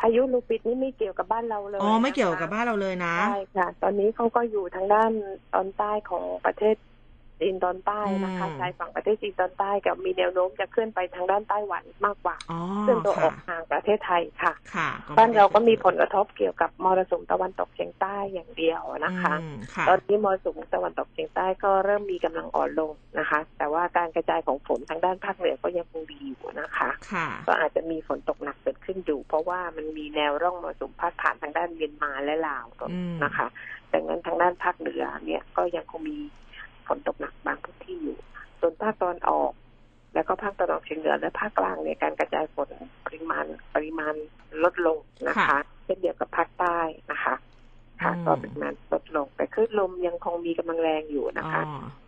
พายุลูปิดนี่ไม่เกี่ยวกับบ้านเราเลยอ๋อไม่เกี่ยวกับบ้านเราเลยนะใช่ค่ะตอนนี้เขาก็อยู่ทางด้านตอนใต้ของประเทศจีนตอนใต้นะคะชายฝั่งประเทศจีนตอนใต้กับมีแนวโน้มจะเคลื่อนไปทางด้านไต้หวันมากกว่าเคลื่อนตัวออกห่างประเทศไทยค่ะบ้านเราก็มีผลกระทบเกี่ยวกับมรสุมตะวันตกเฉียงใต้อย่างเดียวนะคะตอนนี้มรสุมตะวันตกเฉียงใต้ก็เริ่มมีกำลังอ่อนลงนะคะแต่ว่าการกระจายของฝนทางด้านภาคเหนือก็ยังคงดีอยู่นะคะก็อาจจะมีฝนตกหนักเกิดขึ้นอยู่เพราะว่ามันมีแนวร่องมรสุมพาดผ่านทางด้านเมียนมาและลาวนะคะดังนั้นทางด้านภาคเหนือเนี่ยก็ยังคงมีฝนตกหนักบางพื้นที่อยู่ส่วนภาคตอนออกแล้วก็ภาคตอนออกเฉียงเหนือและภาคกลางในการกระจายฝนปริมาณลดลงนะคะเช่นเดียวกับภาคใต้นะคะค่ะก็ปริมาณลดลงแต่คลื่นลมยังคงมีกำลังแรงอยู่นะคะ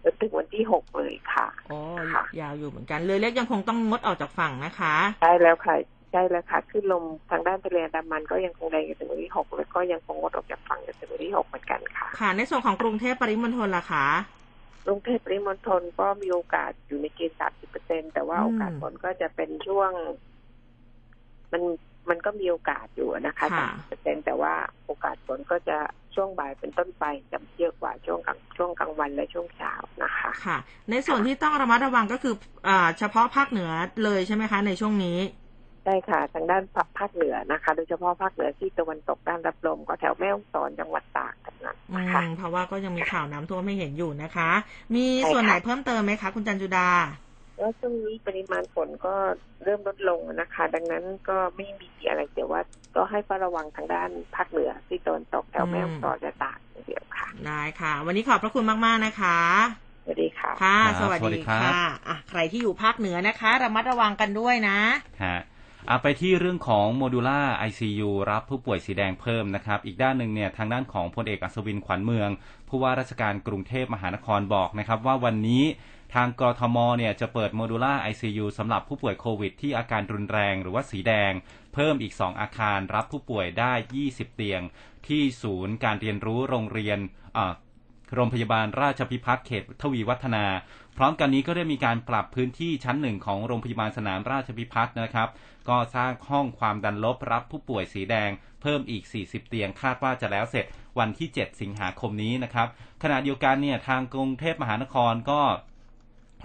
จนถึงวันที่6เลยค่ะอ๋อยาวอยู่เหมือนกันเรือเล็กยังคงต้องงดออกจากฝั่งนะคะใช่แล้วค่ะใช่แล้วค่ะคลื่นลมทางด้านทะเลอันดามันก็ยังคงแรงอยู่ถึงวันที่6แล้วก็ยังคงงดออกจากฝั่งจนถึงวันที่6เหมือนกันค่ะค่ะในส่วนของกรุงเทพปริมณฑลล่ะคะกรุงเทพปริมณฑลก็มีโอกาสอยู่ในเกณฑ์ 30% แต่ว่าโอกาสฝนก็จะเป็นช่วงมันก็มีโอกาสอยู่นะคะ 30% แต่ว่าโอกาสฝนก็จะช่วงบ่ายเป็นต้นไปจะเยอะกว่าช่วงกลางวันและช่วงเช้านะคะค่ะในส่วนที่ต้องระมัดระวังก็คือเฉพาะภาคเหนือเลยใช่ไหมคะในช่วงนี้ใช่ค่ะทางด้านภาคเหนือนะคะโดยเฉพาะภาคเหนือที่ตะวันตกด้านรับลมก็แถวแม่ฮ่องสอนจังหวัดตากกันนะคะเพราะว่าก็ยังมีข่าวน้ำท่วมไม่เห็นอยู่นะคะมีส่วนไหนเพิ่มเติมไหมคะคุณจันจุดาแล้วช่วงนี้ปริมาณฝนก็เริ่มลดลงนะคะดังนั้นก็ไม่มีอะไรเดี๋ยวว่าก็ให้ระวังทางด้านภาคเหนือที่ตะวันตกแถวแม่ฮ่องสอนและตากเดี๋ยวค่ะได้ค่ะวันนี้ขอบพระคุณมากๆนะคะสวัสดีค่ะค่ะสวัสดีค่ะใครที่อยู่ภาคเหนือนะคะระมัดระวังกันด้วยนะไปที่เรื่องของโมดูล่า ICU รับผู้ป่วยสีแดงเพิ่มนะครับอีกด้านหนึ่งเนี่ยทางด้านของพลเอกอัศวินขวัญเมืองผู้ว่าราชการกรุงเทพมหานครบอกนะครับว่าวันนี้ทางกทมเนี่ยจะเปิดโมดูล่า ICU สำหรับผู้ป่วยโควิดที่อาการรุนแรงหรือว่าสีแดงเพิ่มอีก2อาคารรับผู้ป่วยได้20เตียงที่ศูนย์การเรียนรู้โรงเรียนโรงพยาบาลราชพิพัฒน์เขตทวีวัฒนาพร้อมกันนี้ก็ได้มีการปรับพื้นที่ชั้นหนึ่งของโรงพยาบาลสนามราชพิพัฒน์นะครับก็สร้างห้องความดันลบรับผู้ป่วยสีแดงเพิ่มอีก40เตียงคาดว่าจะแล้วเสร็จวันที่7สิงหาคมนี้นะครับขณะเดียวกันเนี่ยทางกรุงเทพมหานครก็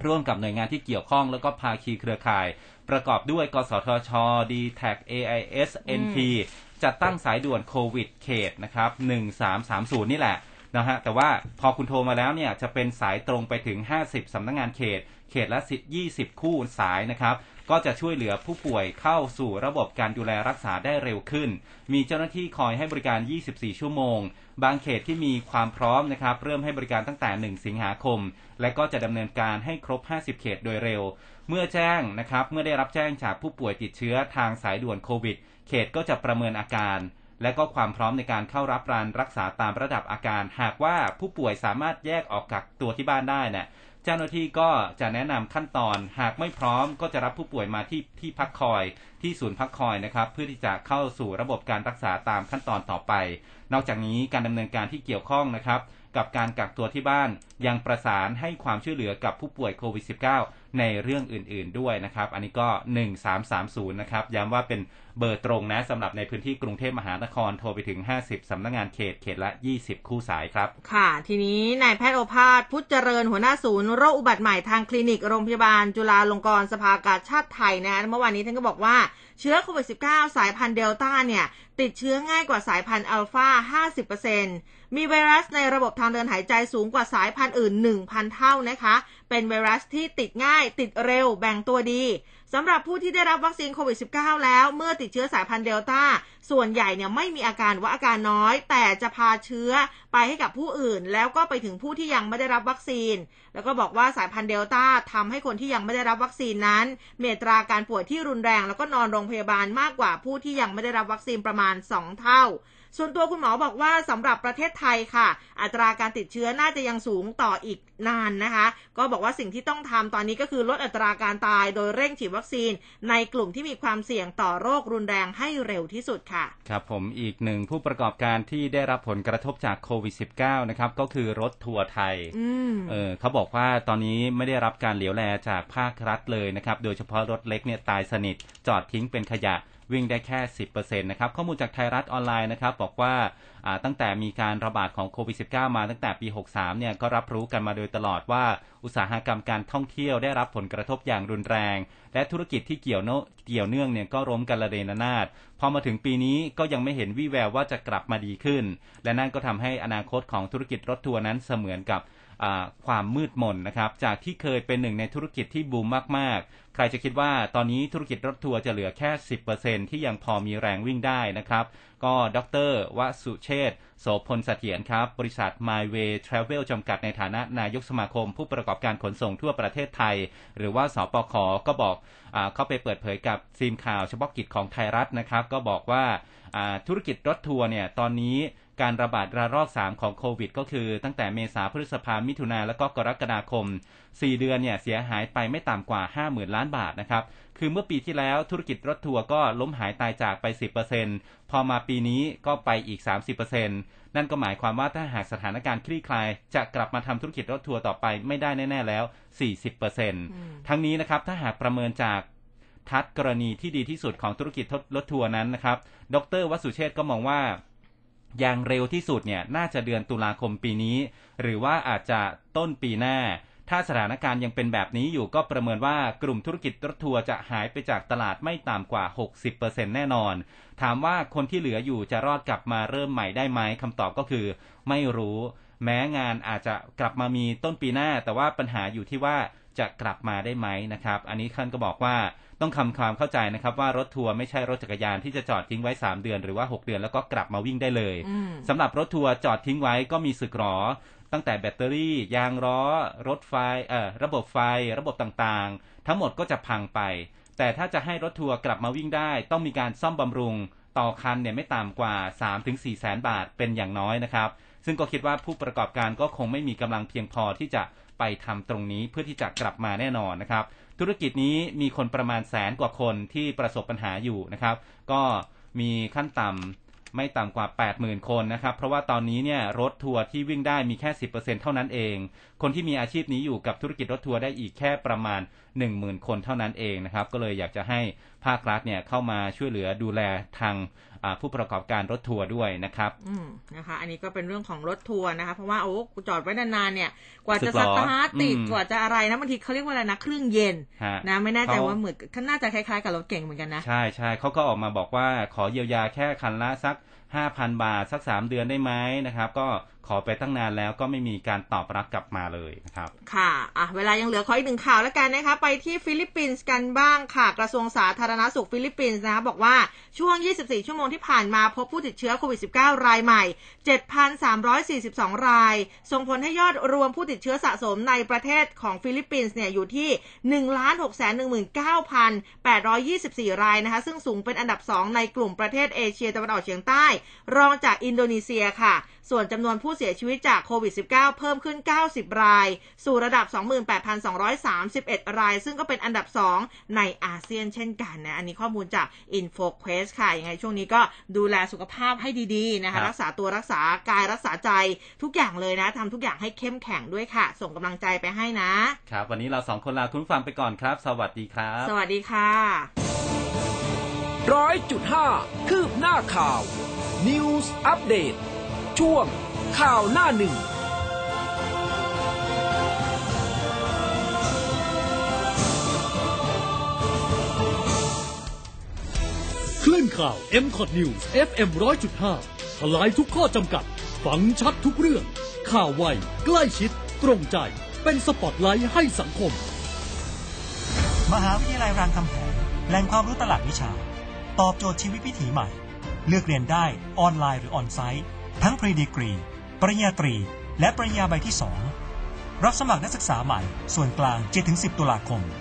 ร่วมกับหน่วยงานที่เกี่ยวข้องแล้วก็ภาคีเครือข่ายประกอบด้วยกสทช DTAC AIS NP จัดตั้งสายด่วนโควิดเขตนะครับ1330นี่แหละนะฮะแต่ว่าพอคุณโทรมาแล้วเนี่ยจะเป็นสายตรงไปถึง50สำนักงานเขตละ20คู่สายนะครับก็จะช่วยเหลือผู้ป่วยเข้าสู่ระบบการดูแลรักษาได้เร็วขึ้นมีเจ้าหน้าที่คอยให้บริการ24ชั่วโมงบางเขตที่มีความพร้อมนะครับเริ่มให้บริการตั้งแต่1สิงหาคมและก็จะดำเนินการให้ครบ50เขตโดยเร็วเมื่อได้รับแจ้งจากผู้ป่วยติดเชื้อทางสายด่วนโควิดเขตก็จะประเมินอาการและก็ความพร้อมในการเข้ารับการรักษาตามระดับอาการหากว่าผู้ป่วยสามารถแยกออกกักตัวที่บ้านได้เนี่ยเจ้าหน้าที่ก็จะแนะนำขั้นตอนหากไม่พร้อมก็จะรับผู้ป่วยมาที่พักคอยที่ศูนย์พักคอยนะครับเพื่อที่จะเข้าสู่ระบบการรักษาตามขั้นตอนต่อไปนอกจากนี้การดำเนินการที่เกี่ยวข้องนะครับ กับการกักตัวที่บ้านยังประสานให้ความช่วยเหลือกับผู้ป่วยโควิด -19 ในเรื่องอื่นๆด้วยนะครับอันนี้ก็1330นะครับย้ำว่าเป็นเบอร์ตรงนะสำหรับในพื้นที่กรุงเทพมหานครโทรไปถึง50สำนักงานเขตละ20คู่สายครับค่ะทีนี้นายแพทย์โอภาสพุทธเจริญหัวหน้าศูนย์โรคอุบัติใหม่ทางคลินิกโรงพยาบาลจุฬาลงกรณ์สภากาชาดไทยนะเมื่อวานนี้ท่านก็บอกว่าเชื้อโควิด -19 สายพันธุ์เดลต้าเนี่ยติดเชื้อง่ายกว่าสายพันธุ์อัลฟา 50% มีไวรัสในระบบทางเดินหายใจสูงกว่าสายพันธุ์อื่น 1,000 เท่านะคะเป็นไวรัสที่ติดง่ายติดเร็วแบ่งตัวดีสำหรับผู้ที่ได้รับวัคซีนโควิด -19 แล้วเมื่อติดเชื้อสายพันธุ์เดลต้าส่วนใหญ่เนี่ยไม่มีอาการว่าอาการน้อยแต่จะพาเชื้อไปให้กับผู้อื่นแล้วก็ไปถึงผู้ที่ยังไม่ได้รับวัคซีนแล้วก็บอกว่าสายพันธุ์เดลต้าทำให้คนที่ยังไม่ได้รับวัคซีนนั้นมีอัตราการป่วยที่รุนแรงแล้วก็นอนโรงพยาบาลมากกว่าผู้ที่ยังไม่ได้รับวัคซีนประมาณ2เท่าส่วนตัวคุณหมอบอกว่าสำหรับประเทศไทยค่ะอัตราการติดเชื้อน่าจะยังสูงต่ออีกนานนะคะก็บอกว่าสิ่งที่ต้องทำตอนนี้ก็คือลดอัตราการตายโดยเร่งฉีดวัคซีนในกลุ่มที่มีความเสี่ยงต่อโรครุนแรงให้เร็วที่สุดค่ะครับผมอีกหนึ่งผู้ประกอบการที่ได้รับผลกระทบจากโควิด -19 นะครับก็คือรถทัวร์ไทยเขาบอกว่าตอนนี้ไม่ได้รับการเหลียวแลจากภาครัฐเลยนะครับโดยเฉพาะรถเล็กเนี่ยตายสนิทจอดทิ้งเป็นขยะวิ่งได้แค่ 10% นะครับข้อมูลจากไทยรัฐออนไลน์นะครับบอกว่าตั้งแต่มีการระบาดของโควิด -19 มาตั้งแต่ปี63เนี่ยก็รับรู้กันมาโดยตลอดว่าอุตสาหกรรมการท่องเที่ยวได้รับผลกระทบอย่างรุนแรงและธุรกิจที่เกี่ยวเนื่องเนี่ยก็ล้มกันระเนระนาดพอมาถึงปีนี้ก็ยังไม่เห็นวี่แววว่าจะกลับมาดีขึ้นและนั่นก็ทำให้อนาคตของธุรกิจรถทัวร์นั้นเสมือนกับความมืดมนนะครับจากที่เคยเป็นหนึ่งในธุรกิจที่บูมมากๆใครจะคิดว่าตอนนี้ธุรกิจรถทัวร์จะเหลือแค่ 10% ที่ยังพอมีแรงวิ่งได้นะครับก็ดร.วสุเชษฐ์โสพลเสถียรครับบริษัท MyWay Travel จำกัดในฐานะนายกสมาคมผู้ประกอบการขนส่งทั่วประเทศไทยหรือว่าสปค.ก็บอกเข้าไปเปิดเผยกับทีมข่าวเฉพาะกิจของไทยรัฐนะครับก็บอกว่าธุรกิจรถทัวร์เนี่ยตอนนี้การระบาดระลอก3ของโควิดก็คือตั้งแต่เมษาพฤษภามิถุนาและก็กรกฎาคม4เดือนเนี่ยเสียหายไปไม่ต่ำกว่า 50,000 ล้านบาทนะครับคือเมื่อปีที่แล้วธุรกิจรถทัวร์ก็ล้มหายตายจากไป 10% พอมาปีนี้ก็ไปอีก 30% นั่นก็หมายความว่าถ้าหากสถานการณ์คลี่คลายจะกลับมาทำธุรกิจรถทัวร์ต่อไปไม่ได้แน่ๆแล้ว 40% ทั้งนี้นะครับถ้าหากประเมินจากทัศน์กรณีที่ดีที่สุดของธุรกิจรถทัวร์นั้นนะครับดร.วสุเชษฐ์ก็มองว่าอย่างเร็วที่สุดเนี่ยน่าจะเดือนตุลาคมปีนี้หรือว่าอาจจะต้นปีหน้าถ้าสถานการณ์ยังเป็นแบบนี้อยู่ก็ประเมินว่ากลุ่มธุรกิจรถทัวร์จะหายไปจากตลาดไม่ต่ำกว่า 60% แน่นอนถามว่าคนที่เหลืออยู่จะรอดกลับมาเริ่มใหม่ได้ไหมคำตอบก็คือไม่รู้แม้งานอาจจะกลับมามีต้นปีหน้าแต่ว่าปัญหาอยู่ที่ว่าจะกลับมาได้ไหมนะครับอันนี้ท่านก็บอกว่าต้องทำความเข้าใจนะครับว่ารถทัวร์ไม่ใช่รถจักรยานที่จะจอดทิ้งไว้3เดือนหรือว่า6เดือนแล้วก็กลับมาวิ่งได้เลยสำหรับรถทัวร์จอดทิ้งไว้ก็มีสึกหรอตั้งแต่แบตเตอรี่ยางล้อรถไฟระบบไฟระบบต่างๆทั้งหมดก็จะพังไปแต่ถ้าจะให้รถทัวร์กลับมาวิ่งได้ต้องมีการซ่อมบำรุงต่อคันเนี่ยไม่ต่ำกว่า 3-4 แสนบาทเป็นอย่างน้อยนะครับซึ่งก็คิดว่าผู้ประกอบการก็คงไม่มีกำลังเพียงพอที่จะไปทำตรงนี้เพื่อที่จะกลับมาแน่นอนนะครับธุรกิจนี้มีคนประมาณแสนกว่าคนที่ประสบปัญหาอยู่นะครับก็มีขั้นต่ำไม่ต่ำกว่า 80,000 คนนะครับเพราะว่าตอนนี้เนี่ยรถทัวร์ที่วิ่งได้มีแค่ 10% เท่านั้นเองคนที่มีอาชีพนี้อยู่กับธุรกิจรถทัวร์ได้อีกแค่ประมาณ 10,000 คนเท่านั้นเองนะครับก็เลยอยากจะให้ภาครัฐเนี่ยเข้ามาช่วยเหลือดูแลทางผู้ประกอบการรถทัวร์ด้วยนะครับนะคะอันนี้ก็เป็นเรื่องของรถทัวร์นะคะเพราะว่าโอ้จอดไว้นานๆเนี่ยกว่าจะสตาร์ทติดกว่าจะอะไรนะบางทีเขาเรียกว่าอะไรนะเครื่องเย็นนะไม่แน่ใจว่าเหมือนน่าจะคล้ายๆกับรถเก๋งเหมือนกันนะใช่ๆเขาก็ออกมาบอกว่าขอเยียวยาแค่คันละสัก 5,000 บาทสัก3เดือนได้ไหมนะครับก็ขอไปตั้งนานแล้วก็ไม่มีการตอบรับกลับมาเลยนะครับค่ะเวลายังเหลือขออีกหนึ่งข่าวแล้วกันนะคะไปที่ฟิลิปปินส์กันบ้างค่ะกระทรวงสาธารณสุขฟิลิปปินส์นะคะบอกว่าช่วง24ชั่วโมงที่ผ่านมาพบผู้ติดเชื้อโควิด -19 รายใหม่ 7,342 รายส่งผลให้ยอดรวมผู้ติดเชื้อสะสมในประเทศของฟิลิปปินส์เนี่ยอยู่ที่ 1,619,824 รายนะคะซึ่งสูงเป็นอันดับ2ในกลุ่มประเทศเอเชียตะวันออกเฉียงใต้ รองจากอินโดนีเซียค่ะส่วนจำนวนผู้เสียชีวิตจากโควิด -19 เพิ่มขึ้น90รายสู่ระดับ 28,231 รายซึ่งก็เป็นอันดับ2ในอาเซียนเช่นกันนะอันนี้ข้อมูลจาก InfoQuest ค่ะยังไงช่วงนี้ก็ดูแลสุขภาพให้ดีๆนะคะรักษาตัวรักษากายรักษาใจทุกอย่างเลยนะทำทุกอย่างให้เข้มแข็งด้วยค่ะส่งกำลังใจไปให้นะครับวันนี้เรา2คนลาคุณฟังไปก่อนครับสวัสดีครับสวัสดีค่ะ 100.5 คืบหน้าข่าว News Update ช่วงข่าวหน้าหนึ่งคลื่นข่าว M-Cod News FM 100.5 ทลายทุกข้อจำกัดฟังชัดทุกเรื่องข่าวไวใกล้ชิดตรงใจเป็นสปอตไลท์ให้สังคมมหาวิทยาลัยรามคำแหงแหล่งความรู้ตลาดวิชาตอบโจทย์ชีวิตวิถีใหม่เลือกเรียนได้ออนไลน์หรือออนไซต์ทั้งปริญญาดีกรีปริญญาตรีและปริญญาใบที่2รับสมัครนักศึกษาใหม่ส่วนกลาง 7-10 ตุลาคม